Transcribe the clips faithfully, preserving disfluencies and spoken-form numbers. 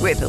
With the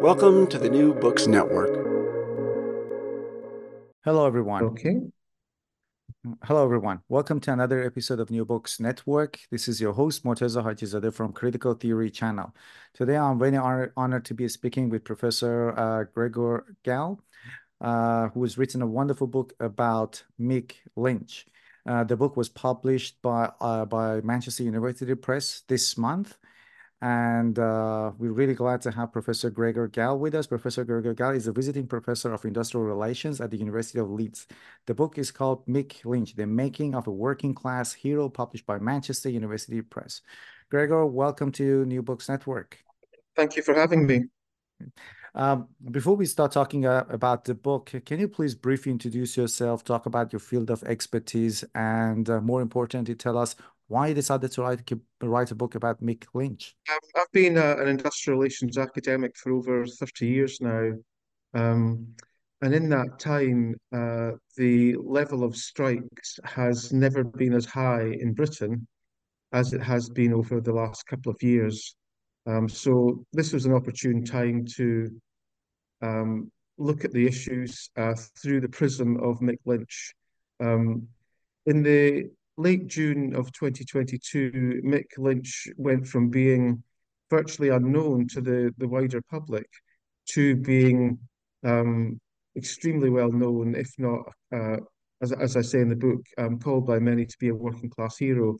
Welcome to the New Books Network. Hello, everyone. Okay. Hello, everyone. Welcome to another episode of New Books Network. This is your host, Morteza Hajizadeh from Critical Theory Channel. Today, I'm very honor- honored to be speaking with Professor uh, Gregor Gall, Uh, who has written a wonderful book about Mick Lynch. Uh, the book was published by uh, by Manchester University Press this month, and uh, we're really glad to have Professor Gregor Gall with us. Professor Gregor Gall is a visiting professor of industrial relations at the University of Leeds. The book is called Mick Lynch, The Making of a Working Class Hero, published by Manchester University Press. Gregor, welcome to New Books Network. Thank you for having me. Um, before we start talking uh, about the book, can you please briefly introduce yourself, talk about your field of expertise, and uh, more importantly, tell us why you decided to write, write a book about Mick Lynch? I've, I've been a, an industrial relations academic for over thirty years now. Um, and in that time, uh, the level of strikes has never been as high in Britain as it has been over the last couple of years. Um, so this was an opportune time to Um, look at the issues uh, through the prism of Mick Lynch. Um, in the late June of twenty twenty-two, Mick Lynch went from being virtually unknown to the, the wider public to being um, extremely well known, if not, uh, as, as I say in the book, um, called by many to be a working class hero.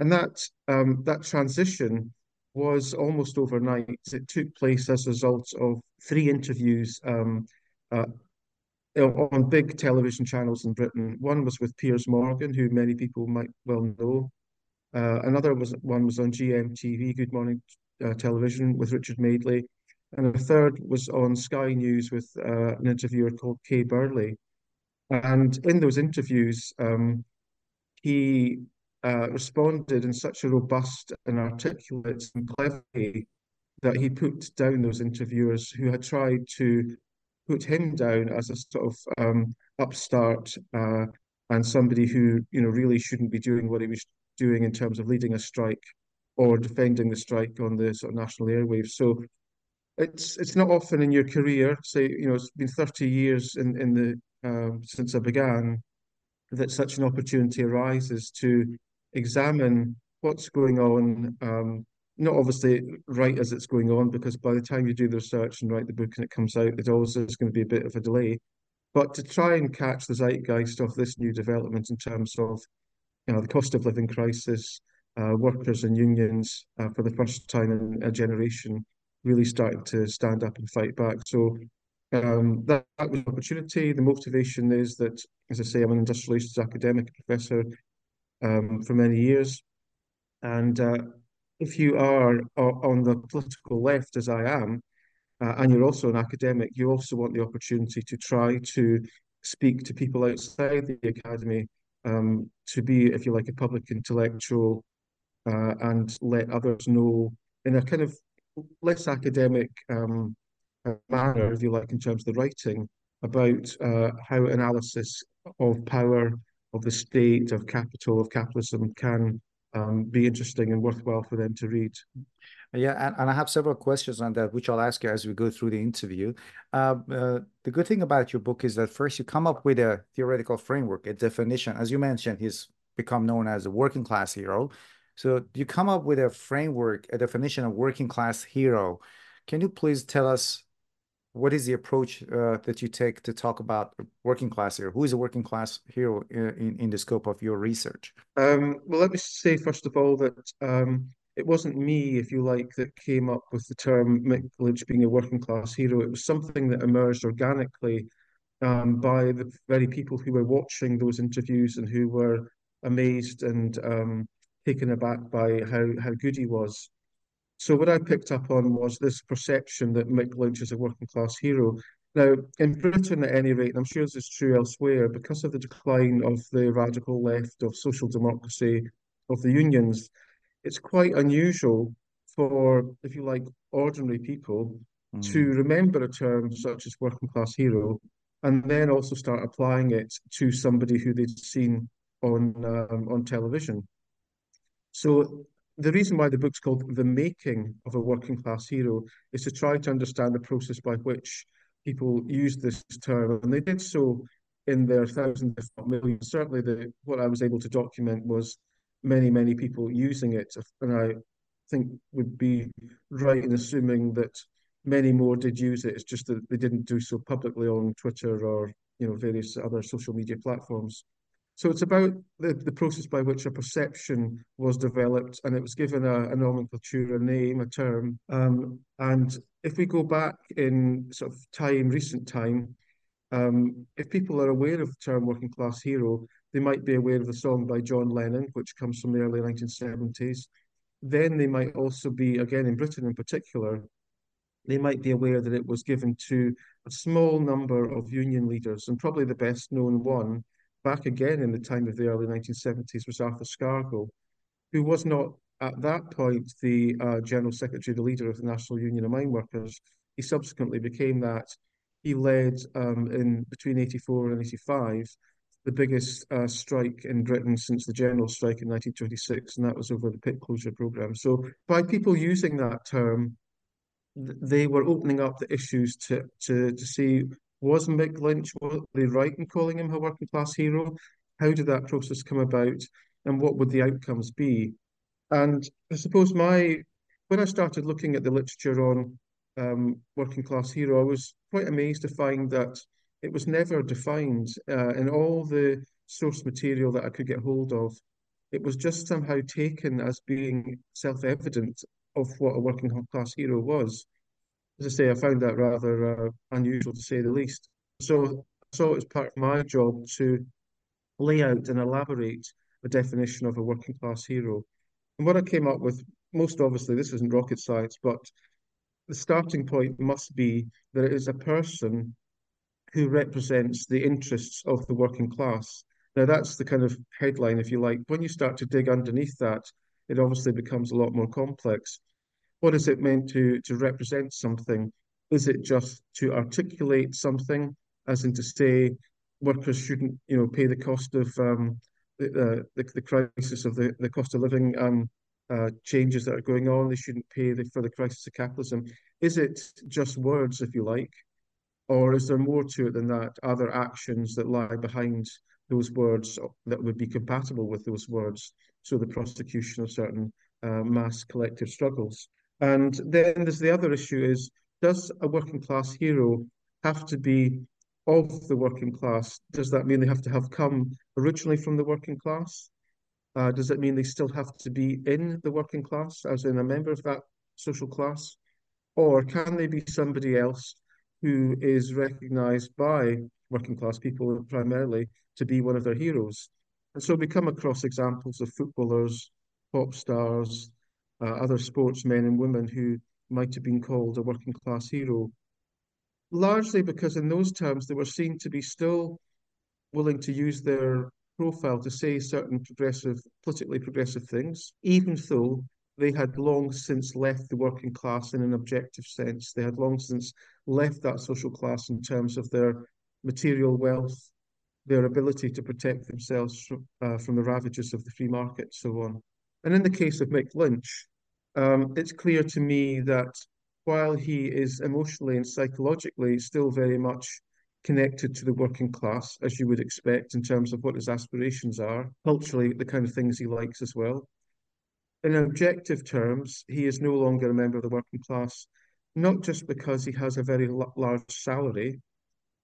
And that um, that transition was almost overnight. It took place as a result of three interviews um, uh, on big television channels in Britain. One was with Piers Morgan, who many people might well know. Uh, another was one was on G M T V, Good Morning uh, Television, with Richard Madeley. And a third was on Sky News with uh, an interviewer called Kay Burley. And in those interviews, um, he Uh, responded in such a robust and articulate and clever way that he put down those interviewers who had tried to put him down as a sort of um, upstart uh, and somebody who, you know, really shouldn't be doing what he was doing in terms of leading a strike or defending the strike on the sort of national airwaves. So it's it's not often in your career, say, you know, it's been thirty years in in the uh, since I began, that such an opportunity arises to examine what's going on, um, not obviously right as it's going on, because by the time you do the research and write the book and it comes out, it always is going to be a bit of a delay, but to try and catch the zeitgeist of this new development in terms of, you know, the cost of living crisis, uh, workers and unions uh, for the first time in a generation really starting to stand up and fight back. So um, that, that was an opportunity. The motivation is that, as I say, I'm an industrial relations academic professor um, for many years. And uh, if you are on the political left, as I am, uh, and you're also an academic, you also want the opportunity to try to speak to people outside the academy, um, to be, if you like, a public intellectual, uh, and let others know in a kind of less academic um, manner, if you like, in terms of the writing, about uh, how analysis of power, of the state, of capital, of capitalism can um, be interesting and worthwhile for them to read. Yeah, and, and I have several questions on that, which I'll ask you as we go through the interview. Uh, uh, the good thing about your book is that first you come up with a theoretical framework, a definition. As you mentioned, he's become known as a working class hero. So you come up with a framework, a definition of working class hero. Can you please tell us what is the approach uh, that you take to talk about working class hero? Who is a working class hero in, in the scope of your research? Um, well, let me say, first of all, that um, it wasn't me, if you like, that came up with the term Mick Lynch being a working class hero. It was something that emerged organically um, by the very people who were watching those interviews and who were amazed and um, taken aback by how, how good he was. So what I picked up on was this perception that Mick Lynch is a working-class hero. Now, in Britain, at any rate, and I'm sure this is true elsewhere, because of the decline of the radical left, of social democracy, of the unions, it's quite unusual for, if you like, ordinary people mm. to remember a term such as working-class hero and then also start applying it to somebody who they'd seen on, um, on television. So the reason why the book's called The Making of a Working Class Hero is to try to understand the process by which people use this term. And they did so in their thousands, if not millions. Certainly the, what I was able to document was many, many people using it. And I think would be right in assuming that many more did use it. It's just that they didn't do so publicly on Twitter or, you know, various other social media platforms. So it's about the, the process by which a perception was developed, and it was given a, a nomenclature, a name, a term. Um, and if we go back in sort of time, recent time, um, if people are aware of the term working class hero, they might be aware of the song by John Lennon, which comes from the early nineteen seventies. Then they might also be, again, in Britain in particular, they might be aware that it was given to a small number of union leaders, and probably the best known one, back again in the time of the early nineteen seventies, was Arthur Scargill, who was not at that point the uh, General Secretary, the leader of the National Union of Mine Workers. He subsequently became that. He led um, in between eighty-four and eighty-five, the biggest uh, strike in Britain since the General Strike in nineteen twenty-six, and that was over the pit closure programme. So by people using that term, th- they were opening up the issues to, to, to see, was Mick Lynch, were they right in calling him a working class hero? How did that process come about? And what would the outcomes be? And I suppose my, when I started looking at the literature on um, working class hero, I was quite amazed to find that it was never defined uh, in all the source material that I could get hold of. It was just somehow taken as being self-evident of what a working class hero was. As I say, I found that rather uh, unusual, to say the least. So I saw it as part of my job to lay out and elaborate a definition of a working class hero. And what I came up with, most obviously, this isn't rocket science, but the starting point must be that it is a person who represents the interests of the working class. Now, that's the kind of headline, if you like. When you start to dig underneath that, it obviously becomes a lot more complex. What is it meant to, to represent something? Is it just to articulate something, as in to say workers shouldn't, you know, pay the cost of um, the, uh, the the crisis of the, the cost of living um, uh, changes that are going on? They shouldn't pay the, for the crisis of capitalism. Is it just words, if you like, or is there more to it than that? Are there actions that lie behind those words that would be compatible with those words? So the prosecution of certain uh, mass collective struggles. And then there's the other issue is, does a working class hero have to be of the working class? Does that mean they have to have come originally from the working class? Uh, does that mean they still have to be in the working class, as in a member of that social class? Or can they be somebody else who is recognised by working class people primarily to be one of their heroes? And so we come across examples of footballers, pop stars, Uh, other sportsmen and women who might have been called a working class hero, largely because in those terms they were seen to be still willing to use their profile to say certain progressive, politically progressive things, even though they had long since left the working class in an objective sense. They had long since left that social class in terms of their material wealth, their ability to protect themselves from, uh, from the ravages of the free market, so on. And in the case of Mick Lynch, um, it's clear to me that while he is emotionally and psychologically still very much connected to the working class, as you would expect in terms of what his aspirations are, culturally, the kind of things he likes as well, in objective terms, he is no longer a member of the working class, not just because he has a very l- large salary,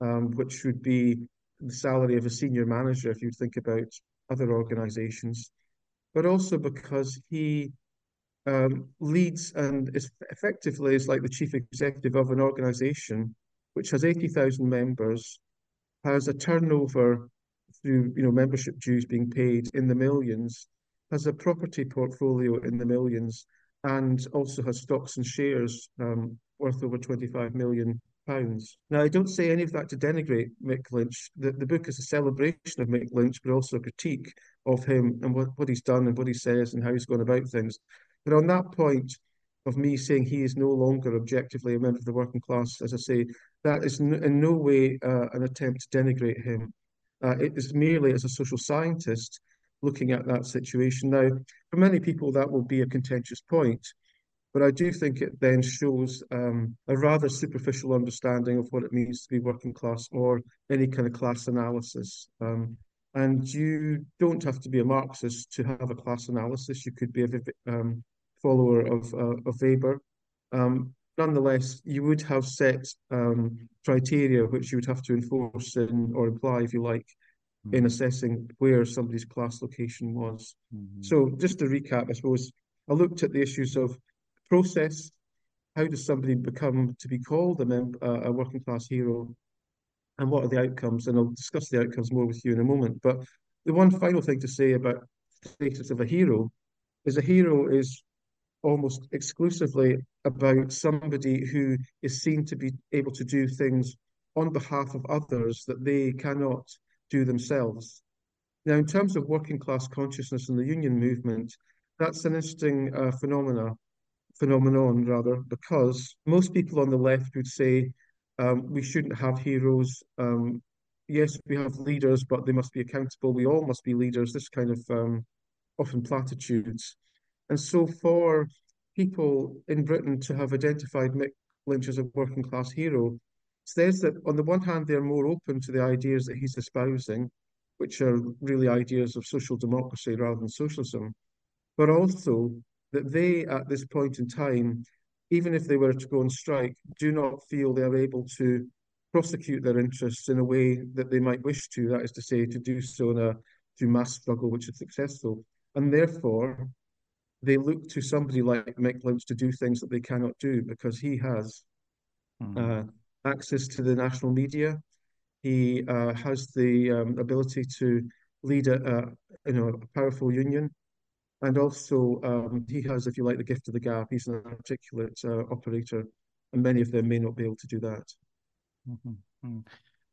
um, which would be the salary of a senior manager if you think about other organisations, but also because he um, leads and is effectively is like the chief executive of an organisation which has eighty thousand members, has a turnover through you know membership dues being paid in the millions, has a property portfolio in the millions, and also has stocks and shares um, worth over twenty-five million pounds. Now, I don't say any of that to denigrate Mick Lynch. The, the book is a celebration of Mick Lynch, but also a critique of him and what, what he's done and what he says and how he's gone about things. But on that point of me saying he is no longer objectively a member of the working class, as I say, that is n- in no way uh, an attempt to denigrate him. Uh, it is merely as a social scientist looking at that situation. Now, for many people, that will be a contentious point. But I do think it then shows um, a rather superficial understanding of what it means to be working class or any kind of class analysis. Um, and you don't have to be a Marxist to have a class analysis. You could be a um, follower of, uh, of Weber. Um, nonetheless, you would have set um, criteria which you would have to enforce in, or imply, if you like, mm-hmm. in assessing where somebody's class location was. Mm-hmm. So just to recap, I suppose, I looked at the issues of process, how does somebody become to be called a, mem- uh, a working class hero, and what are the outcomes? And I'll discuss the outcomes more with you in a moment. But the one final thing to say about the status of a hero is a hero is almost exclusively about somebody who is seen to be able to do things on behalf of others that they cannot do themselves. Now, in terms of working class consciousness and the union movement, that's an interesting uh, phenomena. phenomenon rather, because most people on the left would say um, we shouldn't have heroes. Um, yes, we have leaders, but they must be accountable. We all must be leaders, this kind of um, often platitudes. And so for people in Britain to have identified Mick Lynch as a working class hero says that on the one hand, they're more open to the ideas that he's espousing, which are really ideas of social democracy rather than socialism, but also that they, at this point in time, even if they were to go on strike, do not feel they are able to prosecute their interests in a way that they might wish to, that is to say, to do so in a through mass struggle, which is successful. And therefore, they look to somebody like Mick Lynch to do things that they cannot do, because he has hmm. uh, access to the national media. He uh, has the um, ability to lead a, a, you know, a powerful union. And also, um, he has, if you like, the gift of the gab. He's an articulate uh, operator, and many of them may not be able to do that. Mm-hmm.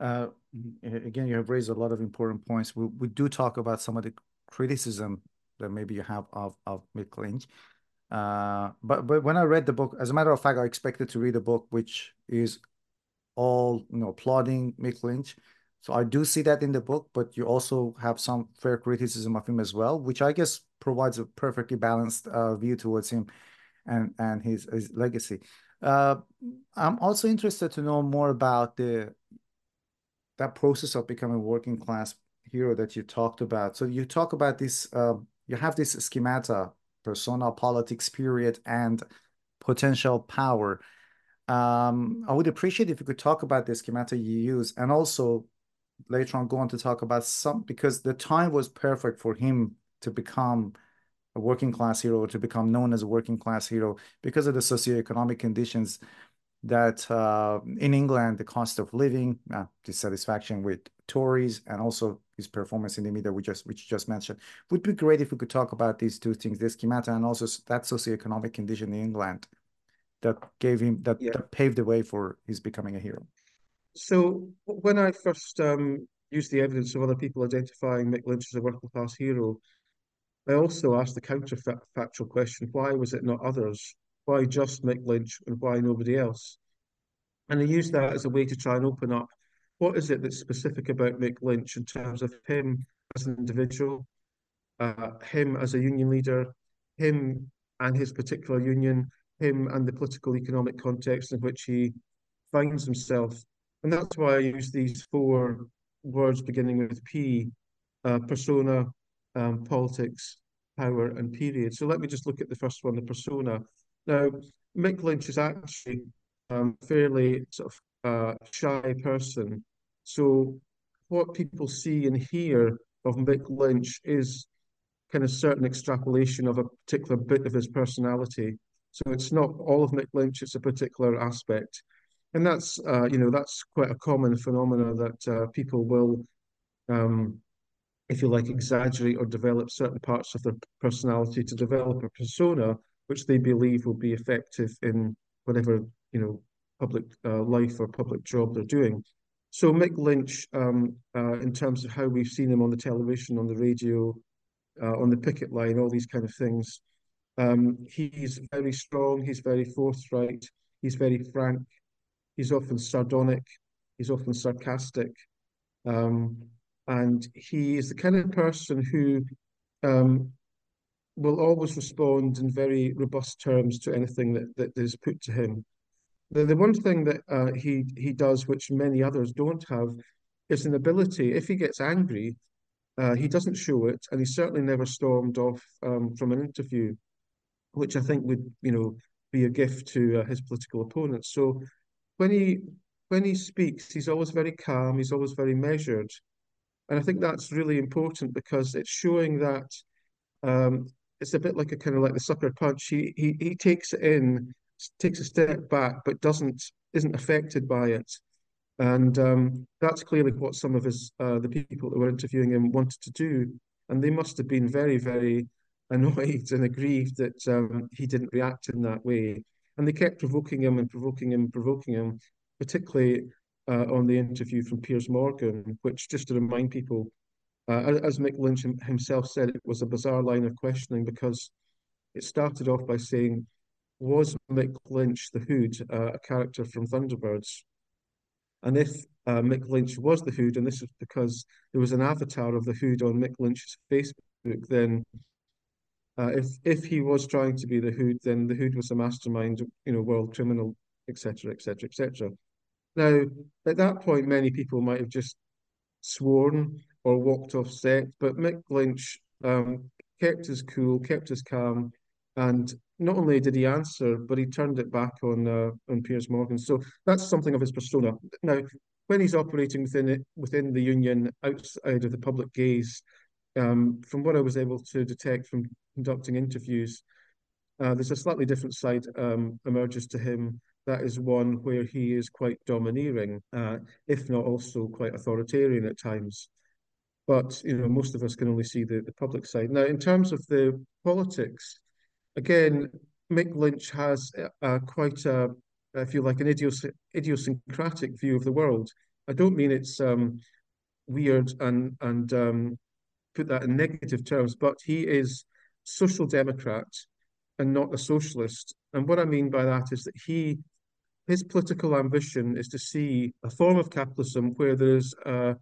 Uh, again, you have raised a lot of important points. We, we do talk about some of the criticism that maybe you have of, of Mick Lynch. Uh, but but when I read the book, as a matter of fact, I expected to read a book which is all you know applauding Mick Lynch. So I do see that in the book, but you also have some fair criticism of him as well, which I guess provides a perfectly balanced uh, view towards him and, and his, his legacy. Uh, I'm also interested to know more about the that process of becoming a working class hero that you talked about. So you talk about this, uh, you have this schemata, persona, politics, period, and potential power. Um, I would appreciate if you could talk about the schemata you use, and also later on go on to talk about some, because the time was perfect for him to become a working class hero, to become known as a working class hero, because of the socioeconomic conditions that uh, in England, the cost of living, uh, dissatisfaction with Tories, and also his performance in the media, which just which you just mentioned. Would be great if we could talk about these two things, this schemata and also that socioeconomic condition in England that gave him, that, yeah. that paved the way for his becoming a hero. So when I first um, used the evidence of other people identifying Mick Lynch as a working class hero, I also asked the counterfactual question, why was it not others? Why just Mick Lynch and why nobody else? And I used that as a way to try and open up what is it that's specific about Mick Lynch in terms of him as an individual, uh, him as a union leader, him and his particular union, him and the political economic context in which he finds himself. And that's why I use these four words beginning with P, uh, persona, um, politics, power, and period. So let me just look at the first one, the persona. Now, Mick Lynch is actually um, fairly sort of uh, shy person. So what people see and hear of Mick Lynch is kind of certain extrapolation of a particular bit of his personality. So it's not all of Mick Lynch, it's a particular aspect. And that's, uh, you know, that's quite a common phenomena that uh, people will, um, if you like, exaggerate or develop certain parts of their personality to develop a persona, which they believe will be effective in whatever, you know, public uh, life or public job they're doing. So Mick Lynch, um, uh, in terms of how we've seen him on the television, on the radio, uh, on the picket line, all these kind of things, um, he's very strong, he's very forthright, he's very frank. He's often sardonic, he's often sarcastic, um, and he is the kind of person who um, will always respond in very robust terms to anything that, that is put to him. The, the one thing that uh, he, he does, which many others don't have, is an ability, if he gets angry, uh, he doesn't show it, and he certainly never stormed off um, from an interview, which I think would, you know, be a gift to uh, his political opponents. So When he when he speaks, he's always very calm, he's always very measured. And I think that's really important because it's showing that um, it's a bit like a kind of like the sucker punch. He he he takes it in, takes a step back, but doesn't isn't affected by it. And um, that's clearly what some of his uh, the people that were interviewing him wanted to do. And they must have been very, very annoyed and aggrieved that um, he didn't react in that way. And they kept provoking him and provoking him and provoking him, particularly uh, on the interview from Piers Morgan, which, just to remind people, uh, as Mick Lynch himself said, it was a bizarre line of questioning because it started off by saying, was Mick Lynch the Hood, uh, a character from Thunderbirds? And if uh, Mick Lynch was the Hood, and this is because there was an avatar of the Hood on Mick Lynch's Facebook, then Uh, if if he was trying to be the Hood, then the Hood was a mastermind, you know, world criminal, et cetera, et cetera, et cetera. Now, at that point, many people might have just sworn or walked off set, but Mick Lynch um, kept his cool, kept his calm, and not only did he answer, but he turned it back on uh, on Piers Morgan. So that's something of his persona. Now, when he's operating within it, within the union, outside of the public gaze, Um, from what I was able to detect from conducting interviews, uh, there's a slightly different side um, emerges to him. That is one where he is quite domineering, uh, if not also quite authoritarian at times. But, you know, most of us can only see the, the public side. Now, in terms of the politics, again, Mick Lynch has uh, quite a, if you like, an idiosy- idiosyncratic view of the world. I don't mean it's um, weird and, and um, put that in negative terms, but he is social democrat and not a socialist. And what I mean by that is that he, his political ambition is to see a form of capitalism where there is a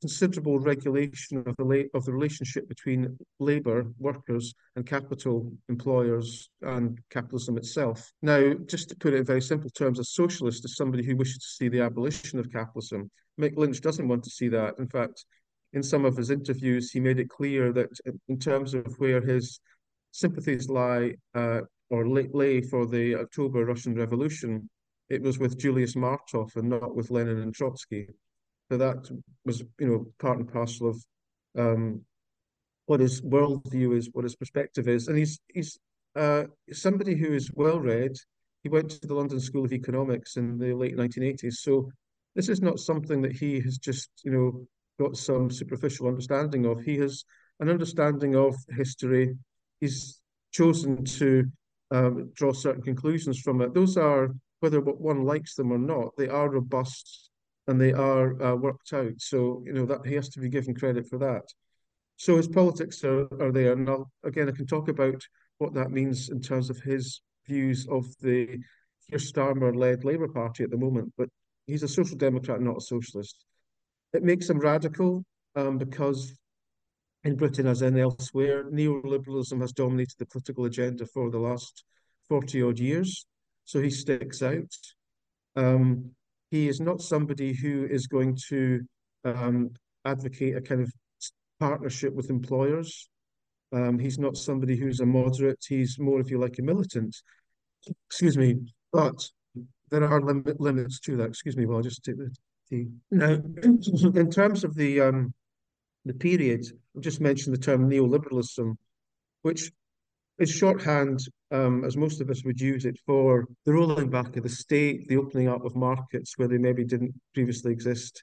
considerable regulation of the of the relationship between labour, workers, and capital, employers, and capitalism itself. Now, just to put it in very simple terms, a socialist is somebody who wishes to see the abolition of capitalism. Mick Lynch doesn't want to see that. In fact, in some of his interviews, he made it clear that in terms of where his sympathies lie uh, or lay for the October Russian Revolution, it was with Julius Martov and not with Lenin and Trotsky. So that was, you know, part and parcel of um, what his worldview is, what his perspective is. And he's he's uh, somebody who is well-read. He went to the London School of Economics in the late nineteen eighties. So this is not something that he has just, you know, got some superficial understanding of. He has an understanding of history. He's chosen to um, draw certain conclusions from it. Those are, whether one likes them or not, they are robust and they are uh, worked out. So, you know, that he has to be given credit for that. So his politics are, are there. And I'll, again, I can talk about what that means in terms of his views of the Keir Starmer-led Labour Party at the moment. But he's a social democrat, not a socialist. It makes him radical um, because in Britain, as in elsewhere, neoliberalism has dominated the political agenda for the last forty-odd years. So he sticks out. Um, he is not somebody who is going to um, advocate a kind of partnership with employers. Um, he's not somebody who's a moderate. He's more, if you like, a militant. Excuse me. But there are lim- limits to that. Excuse me. Well, I'll just take the tea. Now, in terms of the um, the period, I've just mentioned the term neoliberalism, which is shorthand, um, as most of us would use it, for the rolling back of the state, the opening up of markets where they maybe didn't previously exist.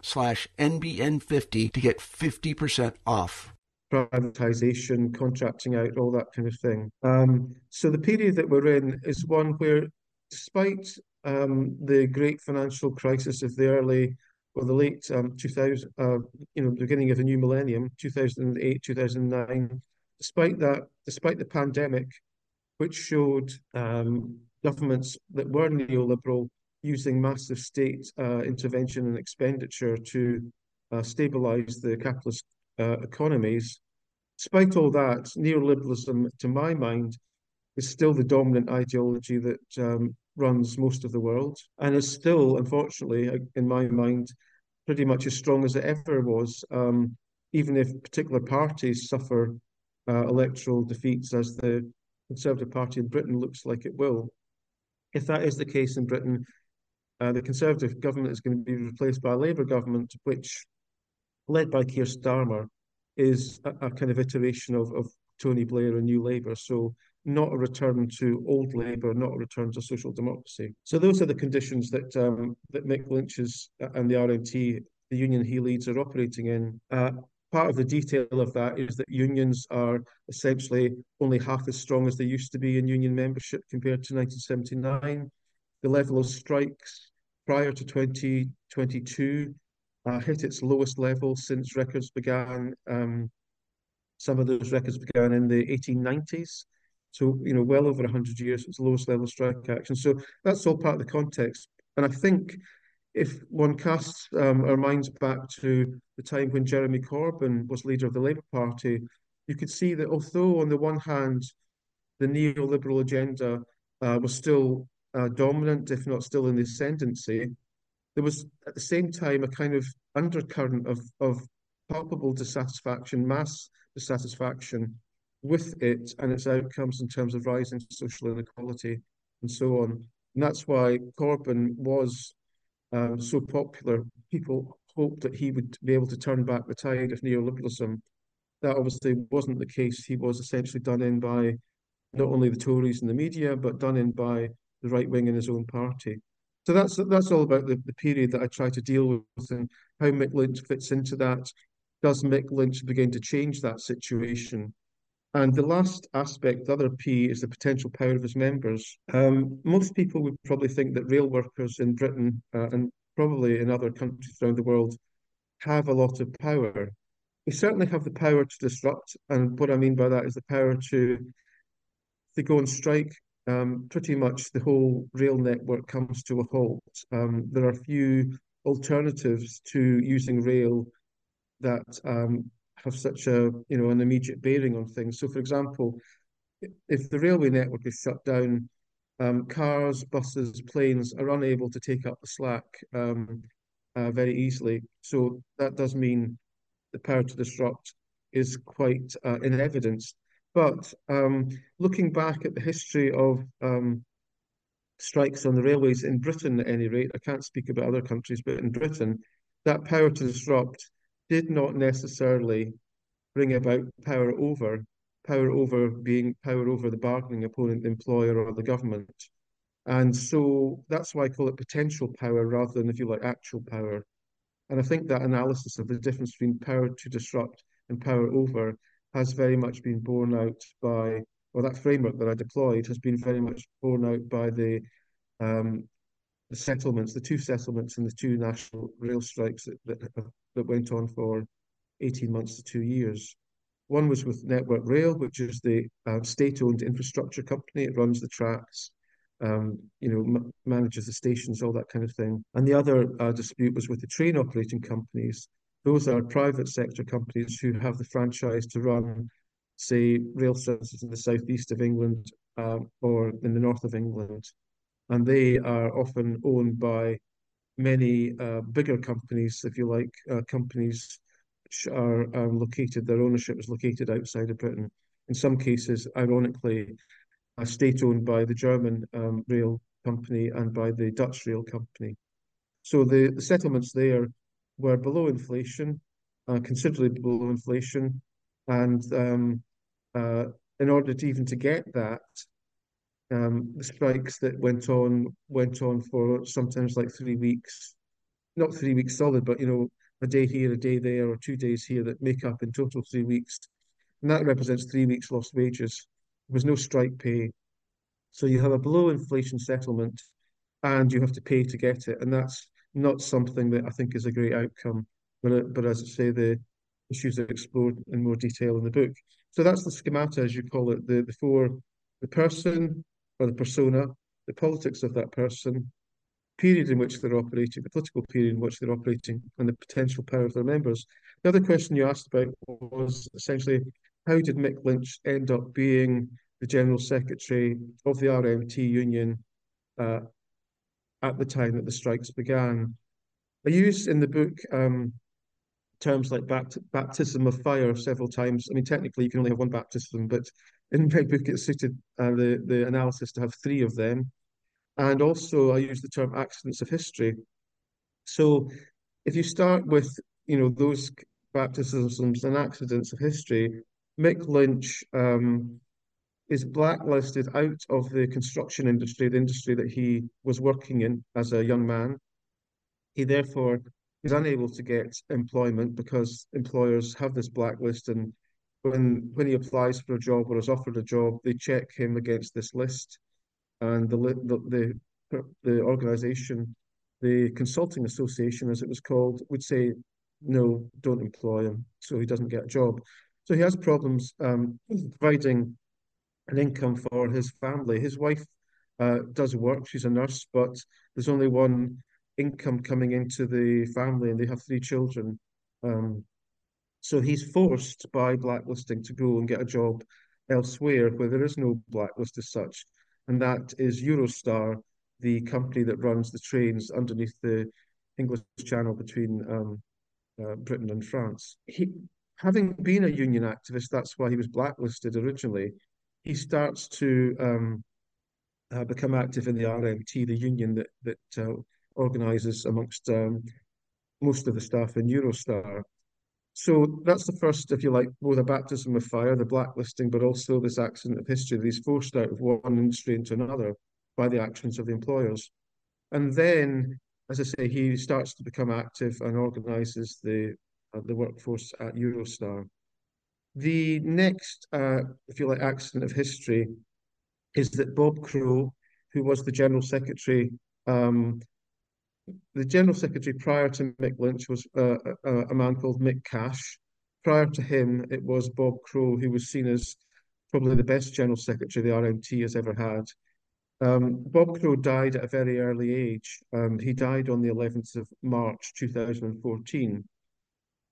slash N B N fifty to get fifty percent off. Privatization, contracting out, all that kind of thing. Um, so the period that we're in is one where, despite um, the great financial crisis of the early or the late um, two thousands, uh, you know, beginning of the new millennium, two thousand eight, two thousand nine, despite that, despite the pandemic, which showed um, governments that were neoliberal using massive state uh, intervention and expenditure to uh, stabilise the capitalist uh, economies. Despite all that, neoliberalism, to my mind, is still the dominant ideology that um, runs most of the world, and is still, unfortunately, in my mind, pretty much as strong as it ever was, um, even if particular parties suffer uh, electoral defeats, as the Conservative Party in Britain looks like it will. If that is the case in Britain, Uh, the Conservative government is going to be replaced by a Labour government, which, led by Keir Starmer, is a, a kind of iteration of, of Tony Blair and New Labour. So not a return to old Labour, not a return to social democracy. So those are the conditions that um, that Mick Lynch's and the R M T, the union he leads, are operating in. Uh, part of the detail of that is that unions are essentially only half as strong as they used to be in union membership compared to nineteen seventy-nine. The level of strikes prior to twenty twenty-two uh, hit its lowest level since records began. Um, some of those records began in the eighteen nineties. So, you know, well over one hundred years, it's the lowest level strike action. So that's all part of the context. And I think if one casts um, our minds back to the time when Jeremy Corbyn was leader of the Labour Party, you could see that although on the one hand, the neoliberal agenda uh, was still Uh, dominant, if not still in the ascendancy, there was at the same time a kind of undercurrent of, of palpable dissatisfaction, mass dissatisfaction with it and its outcomes in terms of rising social inequality and so on. And that's why Corbyn was um, so popular. People hoped that he would be able to turn back the tide of neoliberalism. That obviously wasn't the case. He was essentially done in by not only the Tories and the media, but done in by the right wing in his own party. So that's that's all about the, the period that I try to deal with and how Mick Lynch fits into that. Does Mick Lynch begin to change that situation? And the last aspect, the other P, is the potential power of his members. Um, most people would probably think that rail workers in Britain uh, and probably in other countries around the world have a lot of power. They certainly have the power to disrupt. And what I mean by that is the power to, to go on strike. Um, pretty much the whole rail network comes to a halt. Um, there are few alternatives to using rail that um, have such a, you know, an immediate bearing on things. So, for example, if the railway network is shut down, um, cars, buses, planes are unable to take up the slack um, uh, very easily. So that does mean the power to disrupt is quite uh, in evidence. But um, looking back at the history of um, strikes on the railways in Britain, at any rate, I can't speak about other countries, but in Britain, that power to disrupt did not necessarily bring about power over, power over being power over the bargaining opponent, the employer or the government. And so that's why I call it potential power rather than, if you like, actual power. And I think that analysis of the difference between power to disrupt and power over has very much been borne out by, or that framework that I deployed has been very much borne out by the, um, the settlements, the two settlements and the two national rail strikes that, that, that went on for eighteen months to two years. One was with Network Rail, which is the uh, state-owned infrastructure company. It runs the tracks, um, you know, m- manages the stations, all that kind of thing. And the other uh, dispute was with the train operating companies. Those are private sector companies who have the franchise to run, say, rail services in the southeast of England um, or in the north of England. And they are often owned by many uh, bigger companies, if you like, uh, companies which are um, located, their ownership is located outside of Britain. In some cases, ironically, uh, state-owned by the German um, rail company and by the Dutch rail company. So the, the settlements there were below inflation, uh, considerably below inflation. And um, uh, in order to even to get that, um, the strikes that went on went on for sometimes like three weeks, not three weeks solid, but, you know, a day here, a day there, or two days here that make up in total three weeks. And that represents three weeks lost wages. There was no strike pay. So you have a below inflation settlement and you have to pay to get it. And that's not something that I think is a great outcome. But, but as I say, the issues are explored in more detail in the book. So that's the schemata, as you call it, the, the four, the person or the persona, the politics of that person, period in which they're operating, the political period in which they're operating, and the potential power of their members. The other question you asked about was essentially, how did Mick Lynch end up being the General Secretary of the R M T Union uh, at the time that the strikes began? I used in the book um, terms like bapt- baptism of fire several times. I mean, technically you can only have one baptism, but in my book it suited uh, the, the analysis to have three of them. And also I use the term accidents of history. So if you start with, you know, those baptisms and accidents of history, Mick Lynch um, is blacklisted out of the construction industry, the industry that he was working in as a young man. He therefore is unable to get employment because employers have this blacklist, and when, when he applies for a job or is offered a job, they check him against this list. And the, the the the organisation, the Consulting Association, as it was called, would say, no, don't employ him, so he doesn't get a job. So he has problems um, providing an income for his family. His wife uh, does work, she's a nurse, but there's only one income coming into the family, and they have three children. Um, so he's forced by blacklisting to go and get a job elsewhere where there is no blacklist as such. And that is Eurostar, the company that runs the trains underneath the English Channel between um, uh, Britain and France. He, having been a union activist, that's why he was blacklisted originally. He starts to um, uh, become active in the R M T, the union that that uh, organises amongst um, most of the staff in Eurostar. So that's the first, if you like, both a baptism of fire, the blacklisting, but also this accident of history that he's forced out of one industry into another by the actions of the employers. And then, as I say, he starts to become active and organises the uh, the workforce at Eurostar. The next, uh, if you like, accident of history is that Bob Crow, who was the General Secretary, um, the General Secretary prior to Mick Lynch was uh, a, a man called Mick Cash. Prior to him, it was Bob Crow, who was seen as probably the best General Secretary the R M T has ever had. Um, Bob Crow died at a very early age. Um, he died on the eleventh of March, two thousand fourteen.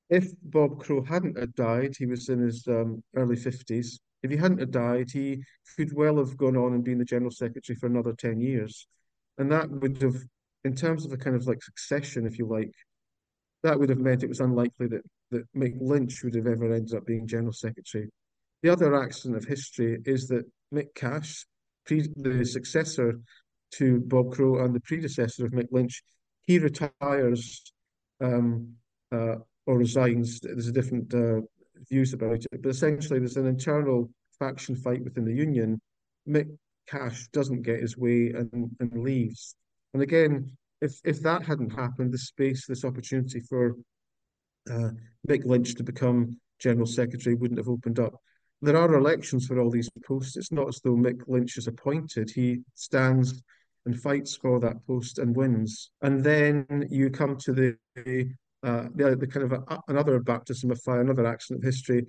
If Bob Crow hadn't had died, he was in his um, early fifties. If he hadn't had died, he could well have gone on and been the General Secretary for another ten years. And that would have, in terms of a kind of like succession, if you like, that would have meant it was unlikely that, that Mick Lynch would have ever ended up being General Secretary. The other accident of history is that Mick Cash, pre- the successor to Bob Crow and the predecessor of Mick Lynch, he retires um, uh, or resigns. There's different uh, views about it, but essentially there's an internal faction fight within the union. Mick Cash doesn't get his way and, and leaves. And again, if if that hadn't happened, the space, this opportunity for uh, Mick Lynch to become General Secretary wouldn't have opened up. There are elections for all these posts. It's not as though Mick Lynch is appointed. He stands and fights for that post and wins. And then you come to the uh, the, the kind of a, another baptism of fire, another accident of history.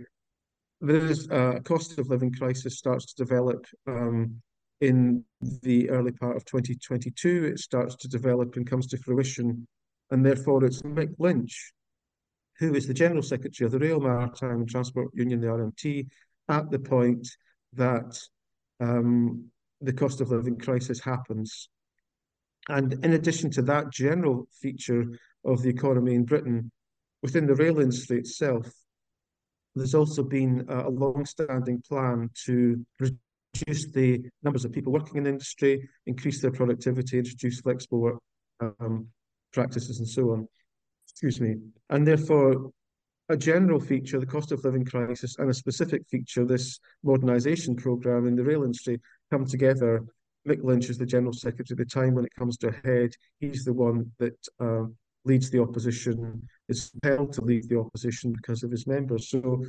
There is a cost of living crisis starts to develop um, in the early part of twenty twenty-two. It starts to develop and comes to fruition. And therefore, it's Mick Lynch, who is the General Secretary of the Rail, Maritime and Transport Union, the R M T, at the point that um, the cost of living crisis happens. And in addition to that general feature of the economy in Britain, within the rail industry itself, there's also been a long-standing plan to reduce the numbers of people working in the industry, increase their productivity, introduce flexible work um, practices and so on. Excuse me. And therefore, a general feature, the cost of living crisis, and a specific feature, this modernisation programme in the rail industry, come together. Mick Lynch is the General Secretary at the time when it comes to a head. He's the one that uh, leads the opposition, is compelled to lead the opposition because of his members. So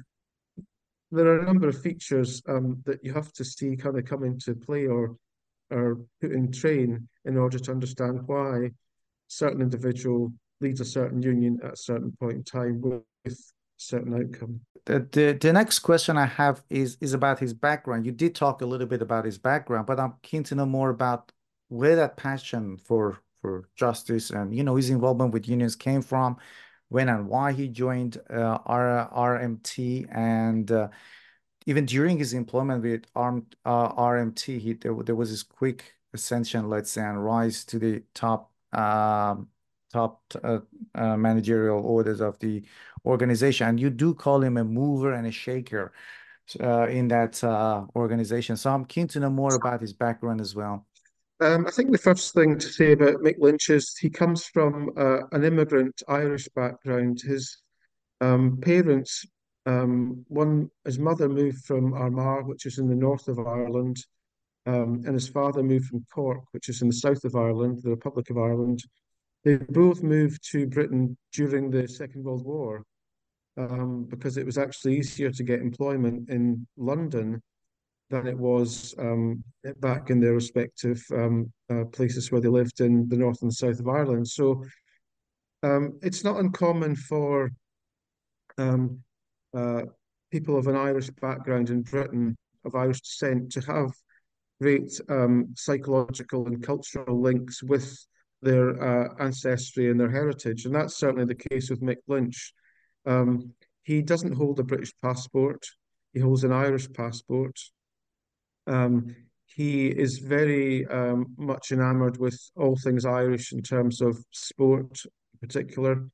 there are a number of features um, that you have to see kind of come into play or, or put in train in order to understand why certain individual leads a certain union at a certain point in time with a certain outcome. The, the, the next question I have is, is about his background. You did talk a little bit about his background, but I'm keen to know more about where that passion for, for justice and, you know, his involvement with unions came from, when and why he joined uh, R, RMT, and uh, even during his employment with armed, uh, R M T, he, there, there was this quick ascension, let's say, and rise to the top um, top uh, uh, managerial orders of the organization. And you do call him a mover and a shaker uh, in that uh, organization. So I'm keen to know more about his background as well. Um, I think the first thing to say about Mick Lynch is he comes from uh, an immigrant Irish background. His um, parents, um, one, his mother moved from Armagh, which is in the north of Ireland, um, and his father moved from Cork, which is in the south of Ireland, the Republic of Ireland. They both moved to Britain during the Second World War um, because it was actually easier to get employment in London than it was um, back in their respective um, uh, places where they lived in the north and the south of Ireland. So um, it's not uncommon for um, uh, people of an Irish background in Britain, of Irish descent, to have great um, psychological and cultural links with their uh, ancestry and their heritage. And that's certainly the case with Mick Lynch. Um, he doesn't hold a British passport. He holds an Irish passport. Um, he is very um, much enamoured with all things Irish in terms of sport in particular.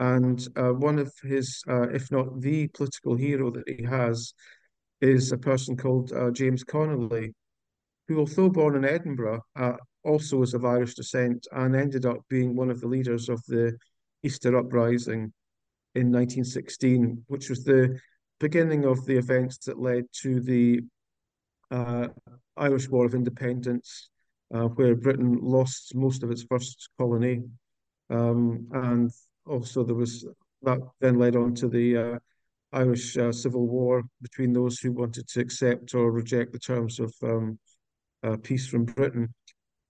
And uh, one of his, uh, if not the political hero that he has, is a person called uh, James Connolly, who, although born in Edinburgh, uh, also was of Irish descent and ended up being one of the leaders of the Easter Uprising in nineteen sixteen, which was the beginning of the events that led to the uh, Irish War of Independence, uh, where Britain lost most of its first colony. Um, and also there was, that then led on to the uh, Irish uh, Civil War between those who wanted to accept or reject the terms of um, uh, peace from Britain.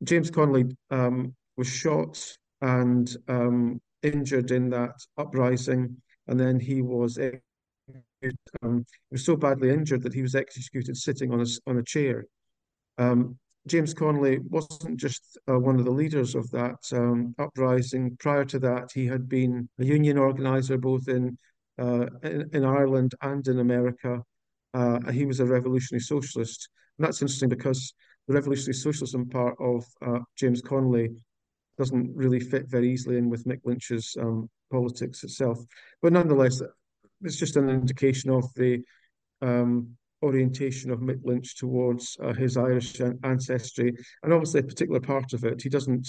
James Connolly um, was shot and um, injured in that uprising, and then he was um, he was so badly injured that he was executed sitting on a on a chair. Um, James Connolly wasn't just uh, one of the leaders of that um, uprising. Prior to that, he had been a union organizer both in uh, in, in Ireland and in America. Uh, he was a revolutionary socialist. And that's interesting because the revolutionary socialism part of uh, James Connolly doesn't really fit very easily in with Mick Lynch's um, politics itself. But nonetheless, it's just an indication of the um, orientation of Mick Lynch towards uh, his Irish ancestry, and obviously a particular part of it. He doesn't,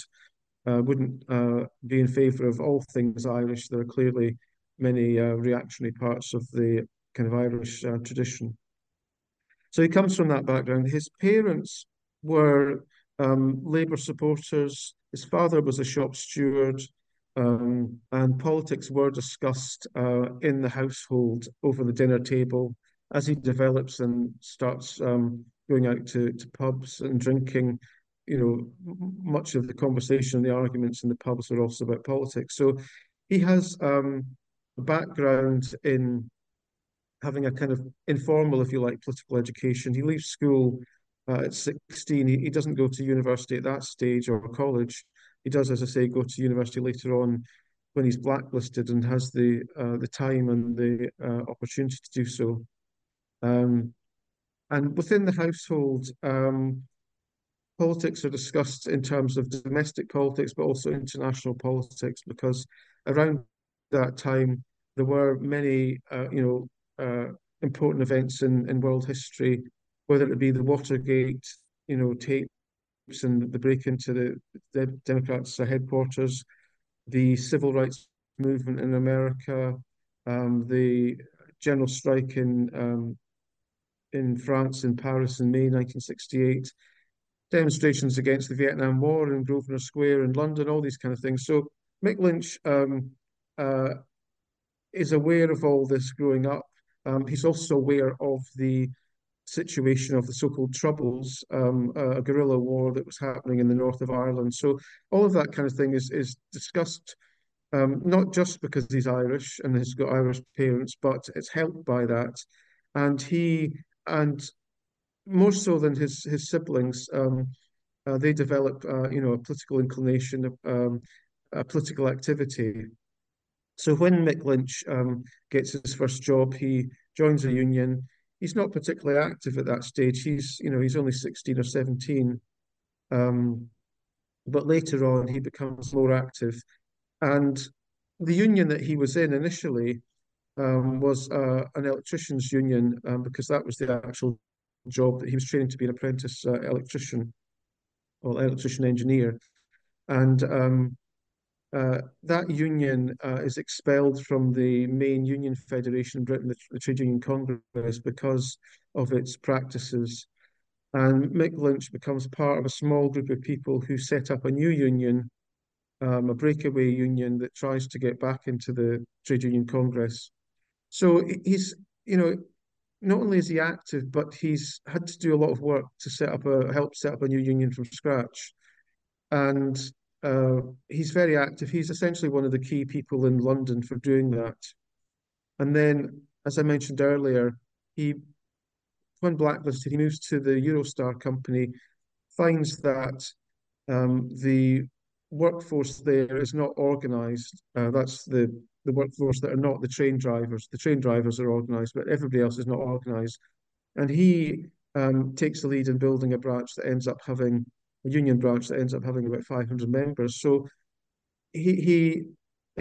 uh, wouldn't uh, be in favour of all things Irish. There are clearly many uh, reactionary parts of the kind of Irish uh, tradition. So he comes from that background. His parents were um, Labour supporters. His father was a shop steward, um, and politics were discussed uh, in the household over the dinner table. As he develops and starts um, going out to, to pubs and drinking, you know, much of the conversation and the arguments in the pubs are also about politics. So he has um, a background in having a kind of informal, if you like, political education. He leaves school Uh, at sixteen, he, he doesn't go to university at that stage or college. He does, as I say, go to university later on when he's blacklisted and has the uh, the time and the uh, opportunity to do so. Um, and within the household, um, politics are discussed in terms of domestic politics, but also international politics, because around that time, there were many, uh, you know, uh, important events in, in world history, whether it be the Watergate, you know, tapes and the break into the, the Democrats' headquarters, the civil rights movement in America, um, the general strike in um, in France, in Paris in May nineteen sixty-eight, demonstrations against the Vietnam War in Grosvenor Square in London, all these kind of things. So Mick Lynch um, uh, is aware of all this growing up. Um, he's also aware of the situation of the so-called Troubles, um, a guerrilla war that was happening in the north of Ireland. So all of that kind of thing is is discussed, um, not just because he's Irish and he's got Irish parents, but it's helped by that. And he, and more so than his his siblings, um, uh, they develop, uh, you know, a political inclination, um, a political activity. So when Mick Lynch um, gets his first job, he joins a union. He's not particularly active at that stage. He's, you know, he's only sixteen or seventeen. Um, but later on, he becomes more active. And the union that he was in initially um, was uh, an electrician's union, um, because that was the actual job that he was training to be an apprentice uh, electrician or electrician engineer. And um, uh, that union uh, is expelled from the main union federation in Britain, the, the Trade Union Congress, because of its practices. And Mick Lynch becomes part of a small group of people who set up a new union, um, a breakaway union that tries to get back into the Trade Union Congress. So he's, you know, not only is he active, but he's had to do a lot of work to set up a, help set up a new union from scratch. And Uh, he's very active. He's essentially one of the key people in London for doing that. And then, as I mentioned earlier, he, when blacklisted, he moves to the Eurostar company, finds that um, the workforce there is not organised. Uh, that's the, the workforce that are not the train drivers. The train drivers are organised, but everybody else is not organised. And he um, takes the lead in building a branch that ends up having a union branch that ends up having about five hundred members. So he he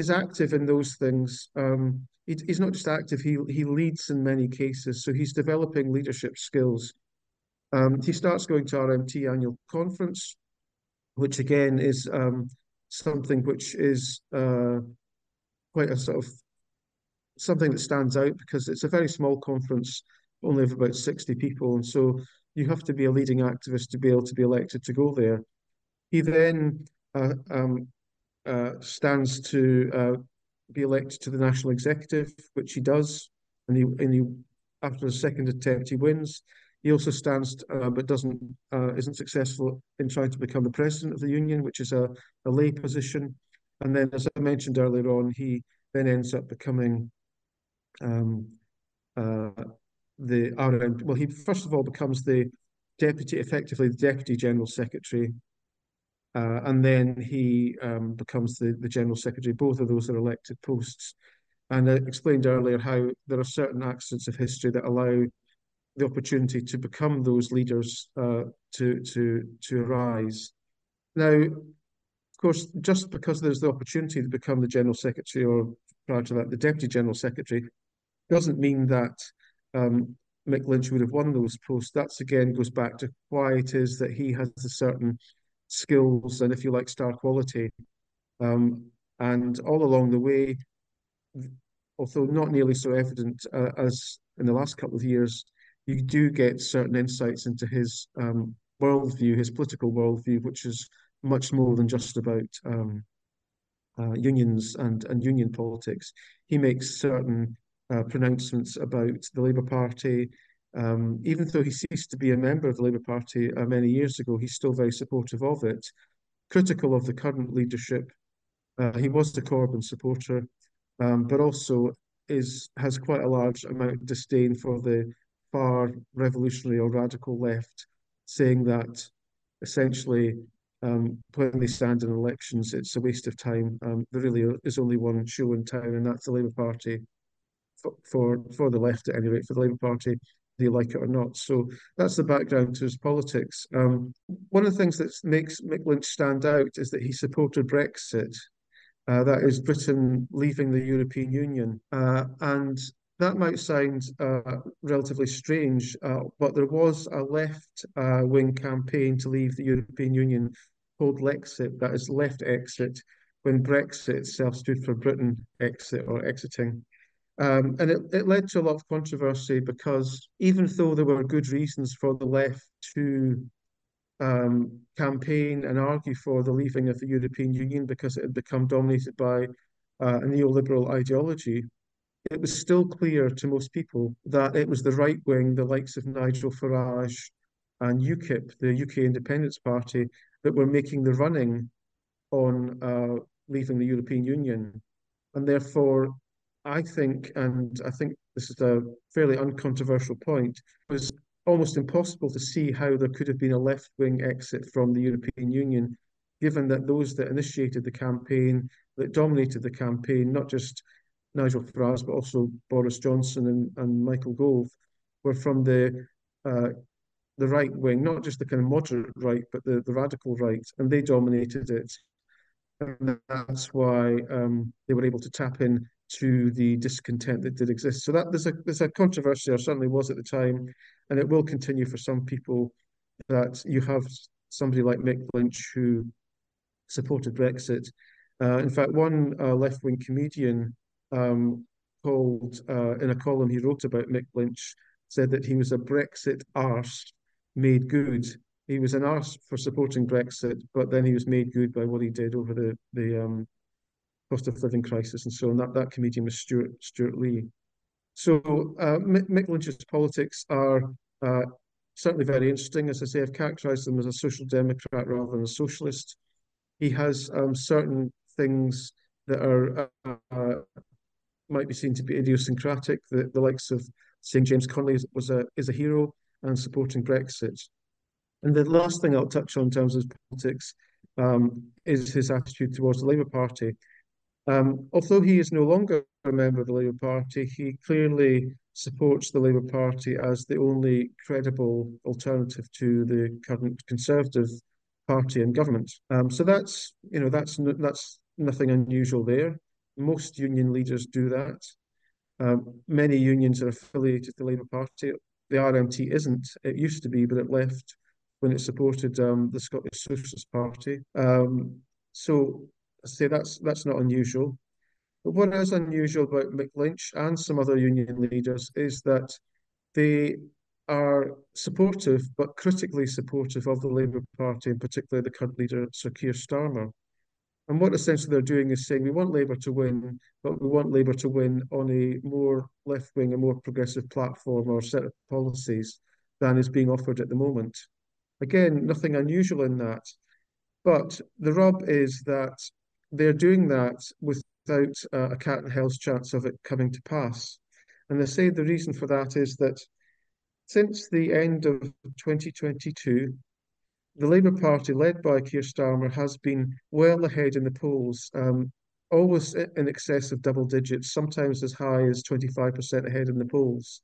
is active in those things. Um, he, he's not just active, he he leads in many cases. So he's developing leadership skills. Um, he starts going to R M T annual conference, which again is um, something which is uh, quite a sort of something that stands out because it's a very small conference, only of about sixty people. And so you have to be a leading activist to be able to be elected to go there. He then uh, um, uh, stands to uh, be elected to the National Executive, which he does, and he, and he after the second attempt, he wins. He also stands, to, uh, but doesn't uh, isn't successful in trying to become the president of the union, which is a, a lay position. And then, as I mentioned earlier on, he then ends up becoming um, uh, the R M T. Well, he first of all becomes the deputy, effectively the deputy general secretary, uh, and then he um, becomes the, the general secretary. Both of those are elected posts. And I explained earlier how there are certain accidents of history that allow the opportunity to become those leaders uh, to to to arise. Now, of course, just because there's the opportunity to become the General Secretary, or prior to that, the Deputy General Secretary, doesn't mean that um, Mick Lynch would have won those posts. That's again goes back to why it is that he has a certain skills and, if you like, star quality. Um, and all along the way, although not nearly so evident uh, as in the last couple of years, you do get certain insights into his um, worldview, his political worldview, which is much more than just about um, uh, unions and, and union politics. He makes certain uh, pronouncements about the Labour Party. Um, even though he ceased to be a member of the Labour Party uh, many years ago, he's still very supportive of it, critical of the current leadership. Uh, he was the Corbyn supporter, um, but also is has quite a large amount of disdain for the far revolutionary or radical left, saying that essentially um, when they stand in elections, it's a waste of time. Um, there really is only one show in town, and that's the Labour Party, for, for, for the left at any rate, for the Labour Party, do you like it or not? So that's the background to his politics. Um, one of the things that makes Mick Lynch stand out is that he supported Brexit. Uh, that is Britain leaving the European Union. Uh, and that might sound uh, relatively strange, uh, but there was a left-wing uh, campaign to leave the European Union called Lexit, that is left exit, when Brexit itself stood for Britain exit or exiting. Um, and it, it led to a lot of controversy, because even though there were good reasons for the left to um, campaign and argue for the leaving of the European Union, because it had become dominated by uh, a neoliberal ideology, it was still clear to most people that it was the right wing, the likes of Nigel Farage and UKIP, the U K Independence Party, that were making the running on uh, leaving the European Union. And therefore, I think, and I think this is a fairly uncontroversial point, it was almost impossible to see how there could have been a left-wing exit from the European Union, given that those that initiated the campaign, that dominated the campaign, not just Nigel Farage, but also Boris Johnson and, and Michael Gove, were from the uh, the right wing, not just the kind of moderate right, but the, the radical right, and they dominated it. And that's why um, they were able to tap in to the discontent that did exist. So that there's a there's a controversy, or certainly was at the time, and it will continue for some people, that you have somebody like Mick Lynch who supported Brexit. Uh, in fact, one uh, left-wing comedian um, called, uh, in a column he wrote about Mick Lynch, said that he was a Brexit arse made good. He was an arse for supporting Brexit, but then he was made good by what he did over the, the um, cost of living crisis and so on. That, that comedian was Stuart, Stuart Lee. So uh, Mick Lynch's politics are uh, certainly very interesting. As I say, I've characterised them as a social democrat rather than a socialist. He has um, certain things that are uh, might be seen to be idiosyncratic. The, the likes of saying James Connolly was a, is a hero and supporting Brexit. And the last thing I'll touch on in terms of politics um, is his attitude towards the Labour Party. Um, although he is no longer a member of the Labour Party, he clearly supports the Labour Party as the only credible alternative to the current Conservative Party and government. Um, so that's, you know, that's that's nothing unusual there. Most union leaders do that. Um, many unions are affiliated to the Labour Party. The R M T isn't. It used to be, but it left when it supported um, the Scottish Socialist Party. Um, so. Say that's that's not unusual. But what is unusual about Mick Lynch and some other union leaders is that they are supportive, but critically supportive of the Labour Party, and particularly the current leader, Sir Keir Starmer. And what essentially they're doing is saying, we want Labour to win, but we want Labour to win on a more left-wing, a more progressive platform or set of policies than is being offered at the moment. Again, nothing unusual in that. But the rub is that they're doing that without uh, a cat and hell's chance of it coming to pass. And they say the reason for that is that since the end of twenty twenty-two, the Labour Party, led by Keir Starmer, has been well ahead in the polls, um, always in excess of double digits, sometimes as high as twenty-five percent ahead in the polls.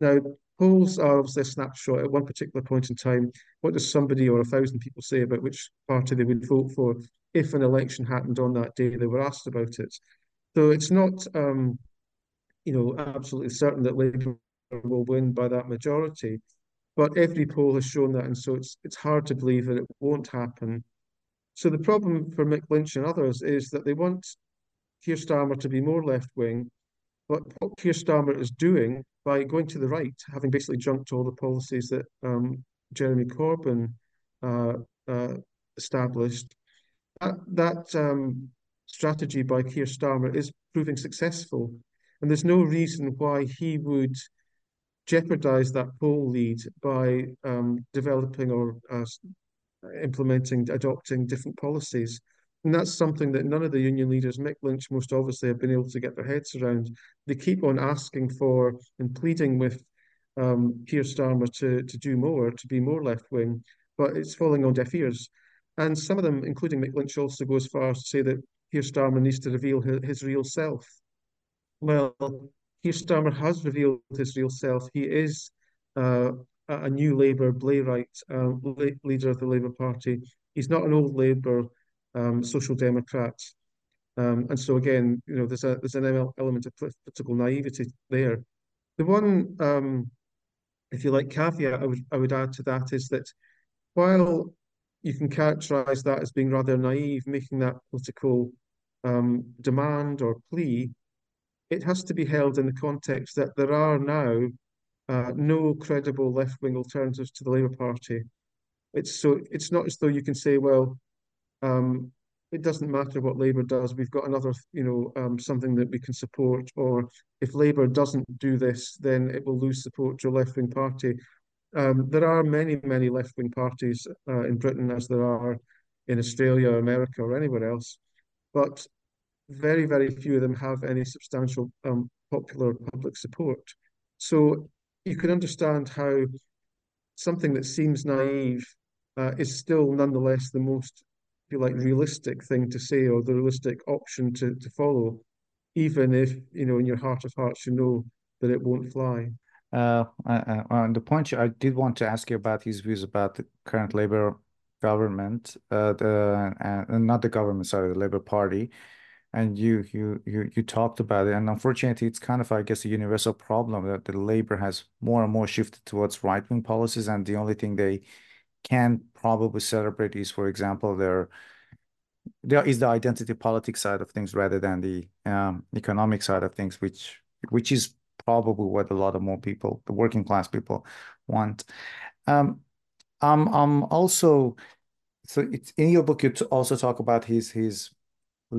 Now, polls are obviously a snapshot at one particular point in time. What does somebody or a thousand people say about which party they would vote for if an election happened on that day they were asked about it? So it's not, um, you know, absolutely certain that Labour will win by that majority, but every poll has shown that, and so it's it's hard to believe that it won't happen. So the problem for Mick Lynch and others is that they want Keir Starmer to be more left-wing, but what Keir Starmer is doing by going to the right, having basically junked all the policies that um, Jeremy Corbyn uh, uh, established, that, that um, strategy by Keir Starmer is proving successful. And there's no reason why he would jeopardize that poll lead by um, developing or uh, implementing, adopting different policies. And that's something that none of the union leaders, Mick Lynch most obviously, have been able to get their heads around. They keep on asking for and pleading with um, Keir Starmer to, to do more, to be more left-wing, but it's falling on deaf ears. And some of them, including Mick Lynch, also go as far as to say that Keir Starmer needs to reveal his, his real self. Well, Keir Starmer has revealed his real self. He is uh, a new Labour Blairite uh, leader of the Labour Party. He's not an old Labour um, social democrat. Um, and so again, you know, there's a there's an element of political naivety there. The one, um, if you like, caveat I would I would add to that is that while you can characterise that as being rather naive, making that political um, demand or plea, it has to be held in the context that there are now uh, no credible left-wing alternatives to the Labour Party. It's so it's not as though you can say, well, um, it doesn't matter what Labour does. We've got another, you know, um, something that we can support. Or if Labour doesn't do this, then it will lose support to a left-wing party. Um, there are many, many left-wing parties uh, in Britain, as there are in Australia, America, or anywhere else. But very, very few of them have any substantial um, popular public support. So you can understand how something that seems naive uh, is still nonetheless the most, if you like, realistic thing to say, or the realistic option to, to follow, even if, you know, in your heart of hearts, you know that it won't fly. Uh, uh, on the point, I did want to ask you about his views about the current Labour government, uh, the, uh, not the government, sorry, the Labour Party. And you, you, you, you talked about it, and unfortunately, it's kind of, I guess, a universal problem that the Labour has more and more shifted towards right-wing policies, and the only thing they can probably celebrate is, for example, their there is the identity politics side of things rather than the um, economic side of things, which which is probably what a lot of more people, the working class people, want. Um, I'm I'm also so it's in your book. You also talk about his his.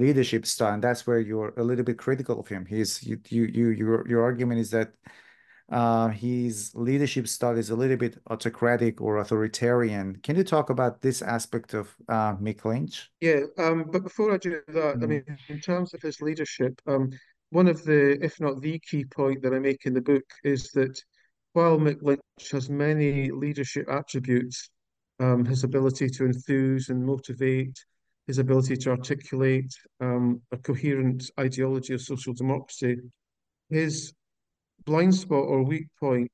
leadership style, and that's where you're a little bit critical of him. He's you, you, you your your argument is that uh, his leadership style is a little bit autocratic or authoritarian. Can you talk about this aspect of uh, Mick Lynch? Yeah, um, but before I do that, mm. I mean, in terms of his leadership, um, one of the, if not the key point that I make in the book is that while Mick Lynch has many leadership attributes, um, his ability to enthuse and motivate, his ability to articulate um, a coherent ideology of social democracy, his blind spot or weak point,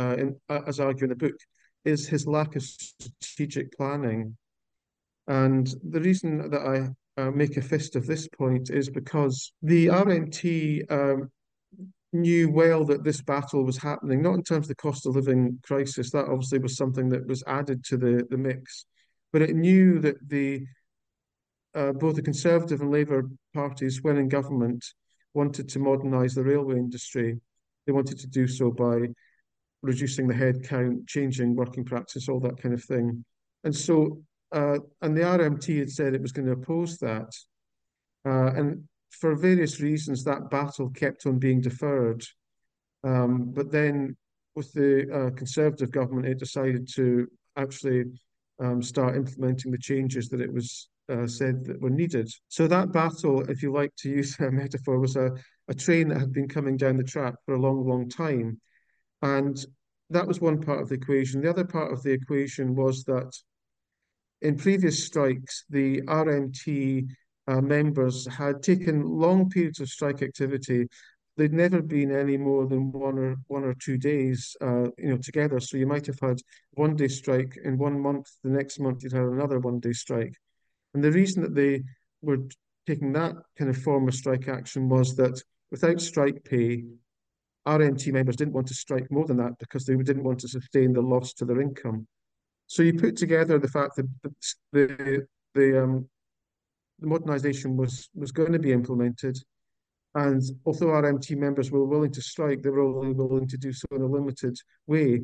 uh, in, as argued in the book, is his lack of strategic planning. And the reason that I uh, make a fist of this point is because the R M T um, knew well that this battle was happening, not in terms of the cost of living crisis. That obviously was something that was added to the, the mix, but it knew that the Uh, both the Conservative and Labour parties, when in government, wanted to modernise the railway industry. They wanted to do so by reducing the headcount, changing working practice, all that kind of thing. And so, uh, and the R M T had said it was going to oppose that. Uh, and for various reasons, that battle kept on being deferred. Um, but then with the uh, Conservative government, it decided to actually um, start implementing the changes that it was Uh, said that were needed. So that battle, if you like to use a metaphor, was a, a train that had been coming down the track for a long, long time. And that was one part of the equation. The other part of the equation was that in previous strikes, the R M T uh, uh, members had taken long periods of strike activity. They'd never been any more than one or one or two days, uh, you know, together. So you might have had one day strike in one month. The next month you'd have another one day strike. And the reason that they were taking that kind of form of strike action was that without strike pay, R M T members didn't want to strike more than that because they didn't want to sustain the loss to their income. So you put together the fact that the the, um, the modernisation was was going to be implemented. And although R M T members were willing to strike, they were only willing to do so in a limited way.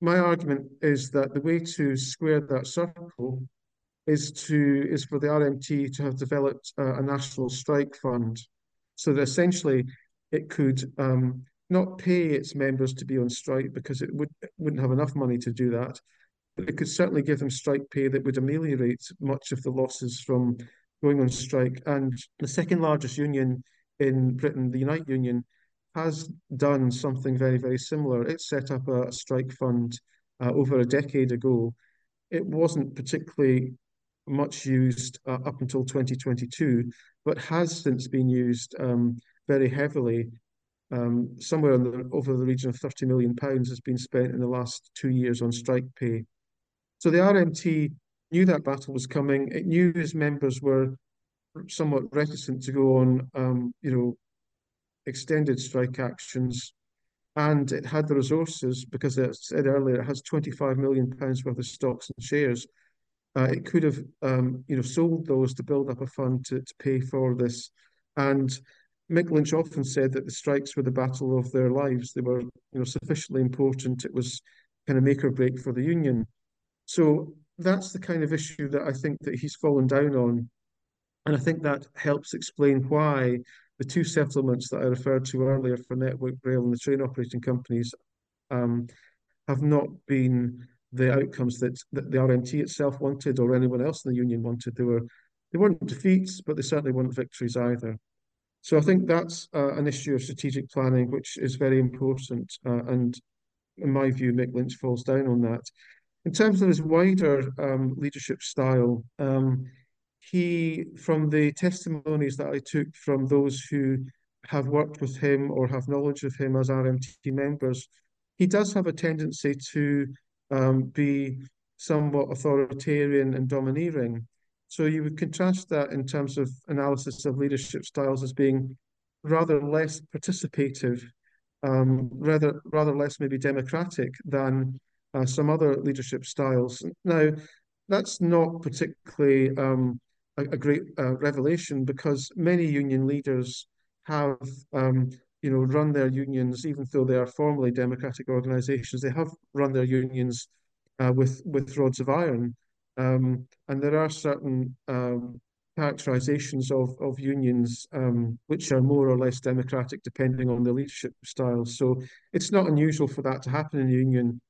My argument is that the way to square that circle is to is for the R M T to have developed uh, a national strike fund, so that essentially it could um, not pay its members to be on strike because it would it wouldn't have enough money to do that, but it could certainly give them strike pay that would ameliorate much of the losses from going on strike. And the second largest union in Britain, the Unite Union, has done something very, very similar. It set up a, a strike fund uh, over a decade ago. It wasn't particularly much used uh, up until twenty twenty-two, but has since been used um, very heavily. Um, somewhere in the, over the region of thirty million pounds has been spent in the last two years on strike pay. So the R M T knew that battle was coming. It knew its members were somewhat reticent to go on, um, you know, extended strike actions, and it had the resources because, as I said earlier, it has twenty-five million pounds worth of stocks and shares. Uh, it could have, um, you know, sold those to build up a fund to, to pay for this. And Mick Lynch often said that the strikes were the battle of their lives. They were, you know, sufficiently important. It was kind of make or break for the union. So that's the kind of issue that I think that he's fallen down on. And I think that helps explain why the two settlements that I referred to earlier for Network Rail and the train operating companies um, have not been the outcomes that, that the R M T itself wanted or anyone else in the union wanted. They, were, they weren't defeats, but they certainly weren't victories either. So I think that's uh, an issue of strategic planning, which is very important. Uh, and in my view, Mick Lynch falls down on that. In terms of his wider um, leadership style, um, he, from the testimonies that I took from those who have worked with him or have knowledge of him as R M T members, he does have a tendency to um, be somewhat authoritarian and domineering. So you would contrast that in terms of analysis of leadership styles as being rather less participative, um, rather, rather less maybe democratic than uh, some other leadership styles. Now, that's not particularly um, a, a great uh, revelation because many union leaders have, um, you know, run their unions, even though they are formally democratic organisations, they have run their unions uh, with, with rods of iron. Um, and there are certain um, characterizations of, of unions um, which are more or less democratic depending on the leadership style. So it's not unusual for that to happen in a union.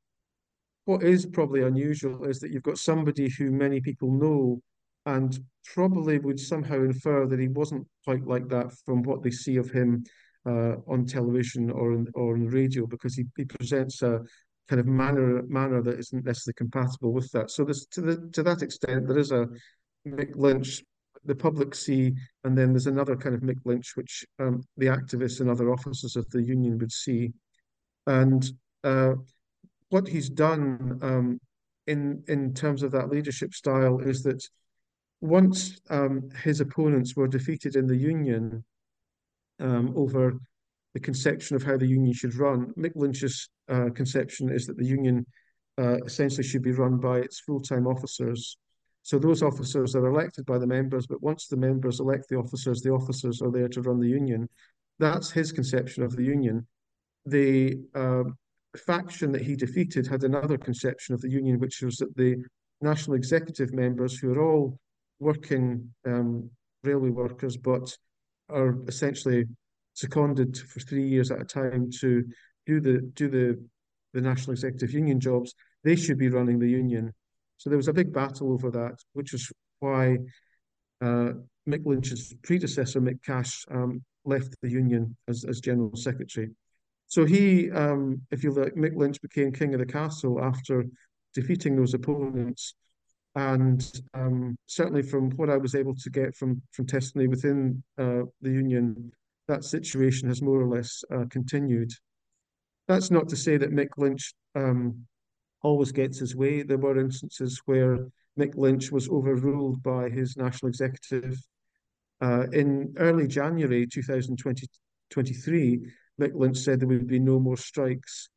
What is probably unusual is that you've got somebody who many people know and probably would somehow infer that he wasn't quite like that from what they see of him uh, on television or in, or on the radio, because he, he presents a kind of manner manner that isn't necessarily compatible with that. So there's to the to that extent there is a Mick Lynch the public see, and then there's another kind of Mick Lynch which um, the activists and other officers of the union would see. And uh, what he's done um, in in terms of that leadership style is that once um, his opponents were defeated in the union um, over the conception of how the union should run, Mick Lynch's uh, conception is that the union uh, essentially should be run by its full-time officers. So those officers are elected by the members, but once the members elect the officers, the officers are there to run the union. That's his conception of the union. The uh, faction that he defeated had another conception of the union, which was that the national executive members, who are all working um, railway workers, but are essentially seconded for three years at a time to do the do the the national executive union jobs, they should be running the union. So there was a big battle over that, which is why uh, Mick Lynch's predecessor, Mick Cash, um, left the union as, as general secretary. So he, um, if you like, Mick Lynch became king of the castle after defeating those opponents. And um, certainly from what I was able to get from, from testimony within uh, the union, that situation has more or less uh, continued. That's not to say that Mick Lynch um, always gets his way. There were instances where Mick Lynch was overruled by his national executive. Uh, in early January twenty twenty-three, Mick Lynch said there would be no more strikes.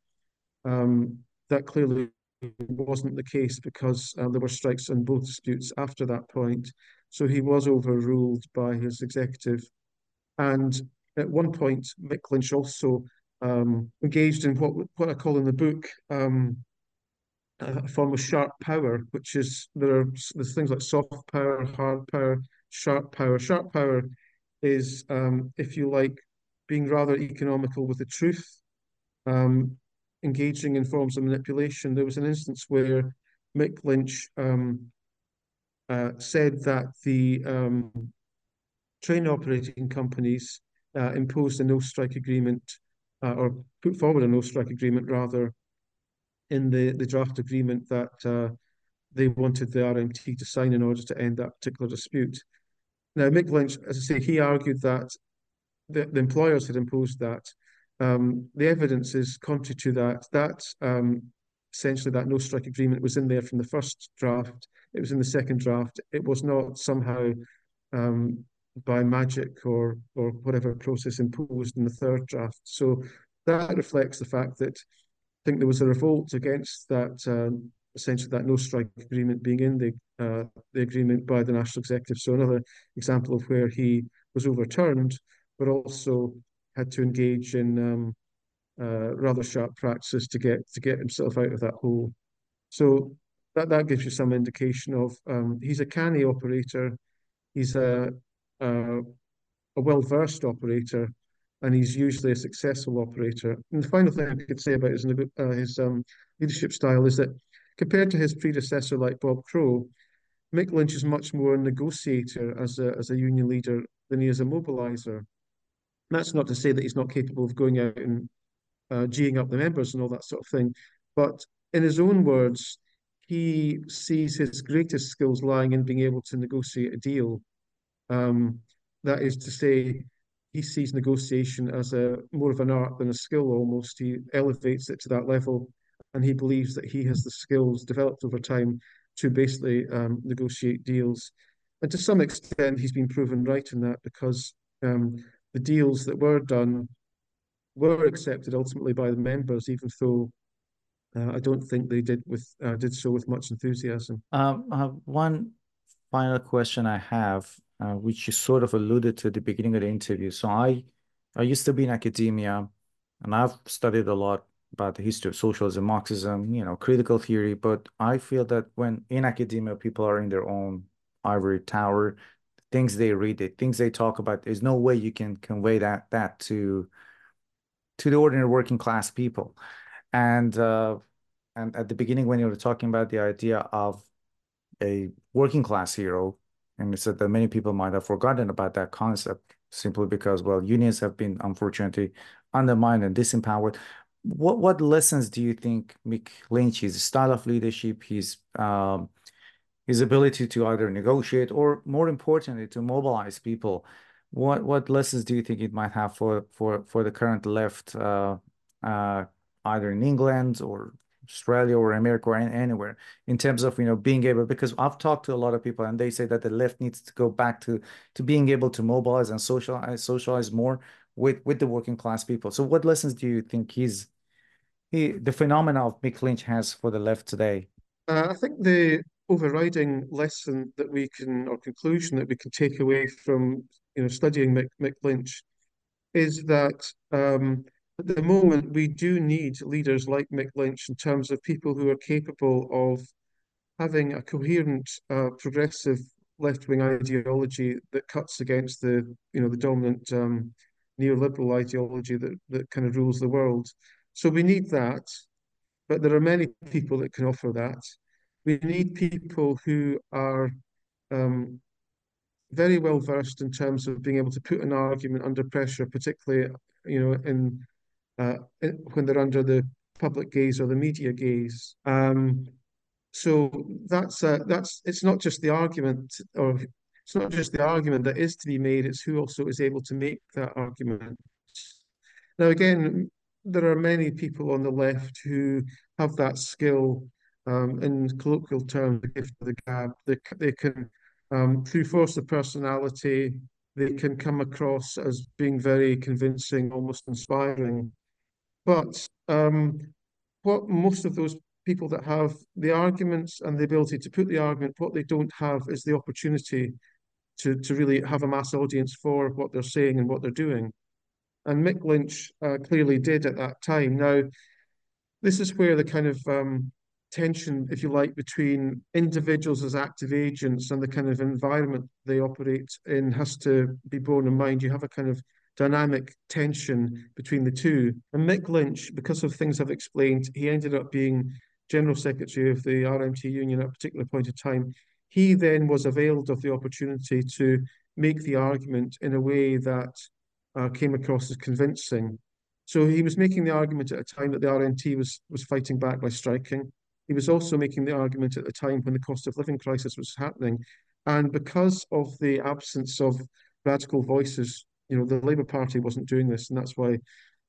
Um, that clearly wasn't the case, because uh, there were strikes on both disputes after that point. So he was overruled by his executive. And at one point, Mick Lynch also um, engaged in what, what I call in the book um, a form of sharp power, which is, there are there's things like soft power, hard power, sharp power. Sharp power is, um, if you like, being rather economical with the truth, um, engaging in forms of manipulation. There was an instance where Mick Lynch um, uh, said that the um, train operating companies uh, imposed a no-strike agreement, uh, or put forward a no-strike agreement, rather, in the, the draft agreement that uh, they wanted the R M T to sign in order to end that particular dispute. Now, Mick Lynch, as I say, he argued that the, the employers had imposed that. Um, the evidence is contrary to that. That um, essentially that no-strike agreement was in there from the first draft. It was in the second draft. It was not somehow um, by magic or or whatever process imposed in the third draft. So that reflects the fact that I think there was a revolt against that, uh, essentially that no-strike agreement being in the uh, the agreement by the national executive. So another example of where he was overturned, but also had to engage in um, uh, rather sharp practices to get to get himself out of that hole. So that, that gives you some indication of um, he's a canny operator, he's a uh, a well-versed operator, and he's usually a successful operator. And the final thing I could say about his, uh, his um, leadership style is that compared to his predecessor like Bob Crow, Mick Lynch is much more a negotiator as a, as a union leader than he is a mobiliser. That's not to say that he's not capable of going out and uh, geeing up the members and all that sort of thing. But in his own words, he sees his greatest skills lying in being able to negotiate a deal. Um, that is to say, he sees negotiation as a more of an art than a skill almost. He elevates it to that level, and he believes that he has the skills developed over time to basically um, negotiate deals. And to some extent, he's been proven right in that, because um, the deals that were done were accepted ultimately by the members, even though uh, I don't think they did with uh, did so with much enthusiasm. Um, uh, one final question I have, Uh, which you sort of alluded to at the beginning of the interview. So I, I used to be in academia, and I've studied a lot about the history of socialism, Marxism, you know, critical theory. But I feel that when in academia, people are in their own ivory tower, things they read, the things they talk about, there's no way you can convey that that to, to the ordinary working class people. And uh, and at the beginning, when you were talking about the idea of a working class hero, and it's that many people might have forgotten about that concept simply because, well, unions have been unfortunately undermined and disempowered. What what lessons do you think Mick Lynch, his style of leadership, his um, his ability to either negotiate or, more importantly, to mobilize people, what what lessons do you think it might have for for for the current left, uh, uh, either in England or Australia or America or anywhere, in terms of, you know, being able, because I've talked to a lot of people and they say that the left needs to go back to to being able to mobilize and socialize socialize more with with the working class people. So what lessons do you think he's he the phenomena of Mick Lynch has for the left today? Uh, I think the overriding lesson that we can, or conclusion that we can take away from, you know, studying Mick, Mick Lynch is that um, at the moment, we do need leaders like Mick Lynch in terms of people who are capable of having a coherent, uh, progressive left-wing ideology that cuts against the, you know, the dominant um, neoliberal ideology that, that kind of rules the world. So we need that, but there are many people that can offer that. We need people who are um, very well versed in terms of being able to put an argument under pressure, particularly, you know, in Uh, when they're under the public gaze or the media gaze. Um, So that's uh, that's it's not just the argument, or it's not just the argument that is to be made. It's who also is able to make that argument. Now, again, there are many people on the left who have that skill. Um, in colloquial terms, the gift of the gab. They they can, um, through force of personality, they can come across as being very convincing, almost inspiring. But um, what most of those people that have the arguments and the ability to put the argument, what they don't have is the opportunity to, to really have a mass audience for what they're saying and what they're doing. And Mick Lynch uh, clearly did at that time. Now, this is where the kind of um, tension, if you like, between individuals as active agents and the kind of environment they operate in has to be borne in mind. You have a kind of dynamic tension between the two. And Mick Lynch, because of things I've explained, he ended up being General Secretary of the R M T Union at a particular point in time. He then was availed of the opportunity to make the argument in a way that uh, came across as convincing. So he was making the argument at a time that the R M T was, was fighting back by striking. He was also making the argument at the time when the cost of living crisis was happening. And because of the absence of radical voices, you know, the Labour Party wasn't doing this. And that's why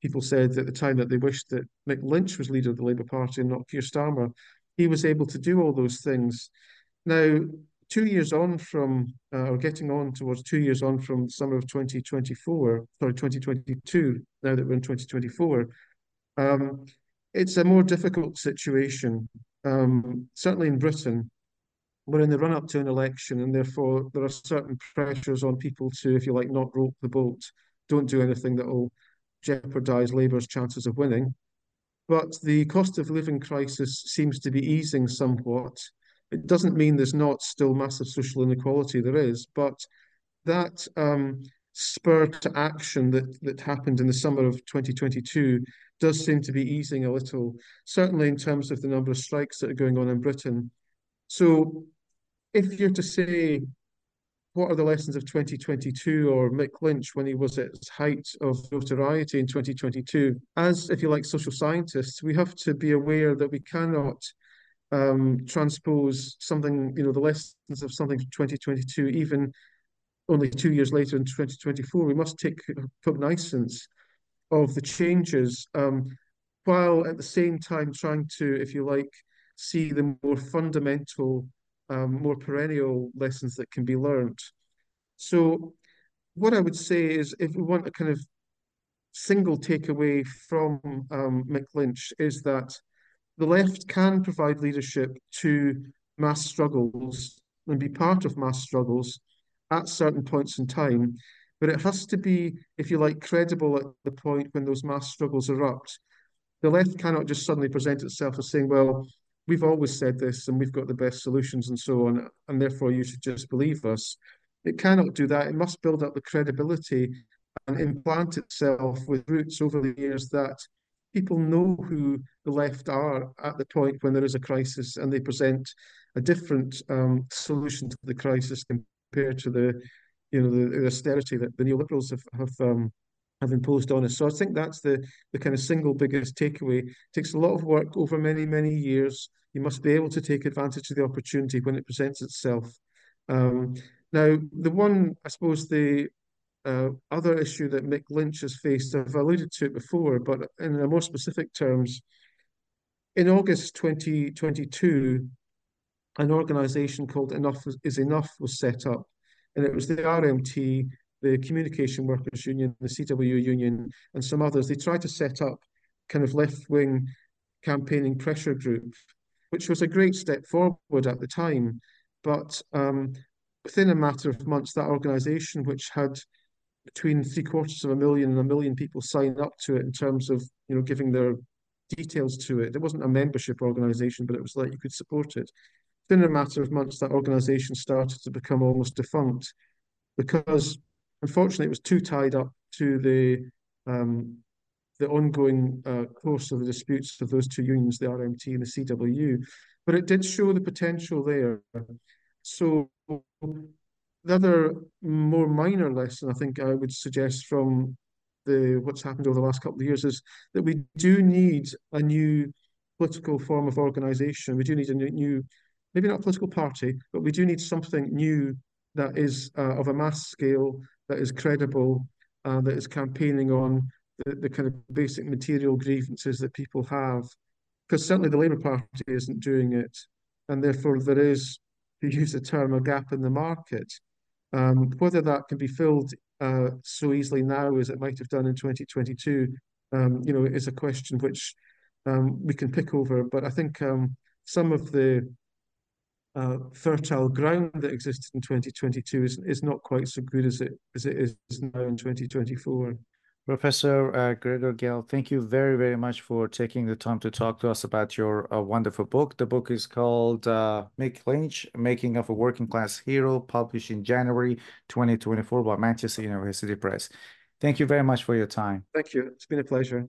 people said at the time that they wished that Mick Lynch was leader of the Labour Party and not Keir Starmer. He was able to do all those things. Now, two years on from, uh, or getting on towards two years on from the summer of twenty twenty-four, sorry, twenty twenty-two, now that we're in twenty twenty-four, um, it's a more difficult situation. Um, certainly in Britain, we're in the run-up to an election, and therefore there are certain pressures on people to, if you like, not rock the boat, don't do anything that will jeopardise Labour's chances of winning. But the cost of living crisis seems to be easing somewhat. It doesn't mean there's not still massive social inequality, there is, but that um, spur to action that, that happened in the summer of twenty twenty-two does seem to be easing a little, certainly in terms of the number of strikes that are going on in Britain. So if you're to say, what are the lessons of twenty twenty-two or Mick Lynch when he was at his height of notoriety in twenty twenty-two? As, if you like, social scientists, we have to be aware that we cannot um, transpose something, you know, the lessons of something from twenty twenty-two, even only two years later in twenty twenty-four. We must take cognizance of the changes, um, while at the same time trying to, if you like, see the more fundamental, um, more perennial lessons that can be learned. So what I would say is, if we want a kind of single takeaway from um, Mick Lynch, is that the left can provide leadership to mass struggles and be part of mass struggles at certain points in time, but it has to be, if you like, credible at the point when those mass struggles erupt. The left cannot just suddenly present itself as saying, well, we've always said this and we've got the best solutions and so on, and therefore you should just believe us. It cannot do that. It must build up the credibility and implant itself with roots over the years that people know who the left are at the point when there is a crisis, and they present a different um, solution to the crisis compared to the you know, the, the austerity that the neoliberals have have, um, have imposed on us. So I think that's the, the kind of single biggest takeaway. It takes a lot of work over many, many years. You must be able to take advantage of the opportunity when it presents itself. Um, now, the one, I suppose, the uh, other issue that Mick Lynch has faced, I've alluded to it before, but in a more specific terms, in August twenty twenty-two, an organisation called Enough is Enough was set up. And it was the R M T, the Communication Workers Union, the C W Union, and some others. They tried to set up kind of left-wing campaigning pressure group, which was a great step forward at the time. But um, within a matter of months, that organisation, which had between three quarters of a million and a million people sign up to it in terms of, you know, giving their details to it. It wasn't a membership organisation, but it was like you could support it. In a matter of months, that organisation started to become almost defunct because, unfortunately, it was too tied up to the um, the ongoing uh, course of the disputes of those two unions, the R M T and the C W. But it did show the potential there. So the other more minor lesson I think I would suggest from the what's happened over the last couple of years is that we do need a new political form of organisation. We do need a new, new, maybe not a political party, but we do need something new that is uh, of a mass scale, that is credible, uh, that is campaigning on the, the kind of basic material grievances that people have. Because certainly the Labour Party isn't doing it. And therefore there is, to use the term, a gap in the market. Um, whether that can be filled uh, so easily now as it might have done in twenty twenty-two, um, you know, is a question which um, we can pick over. But I think um, some of the uh, fertile ground that existed in twenty twenty-two is is not quite so good as it as it is now in twenty twenty-four. Professor uh, Gregor Gall, thank you very, very much for taking the time to talk to us about your uh, wonderful book. The book is called uh, Mick Lynch, Making of a Working Class Hero, published in January twenty twenty-four by Manchester University Press. Thank you very much for your time. Thank you. It's been a pleasure.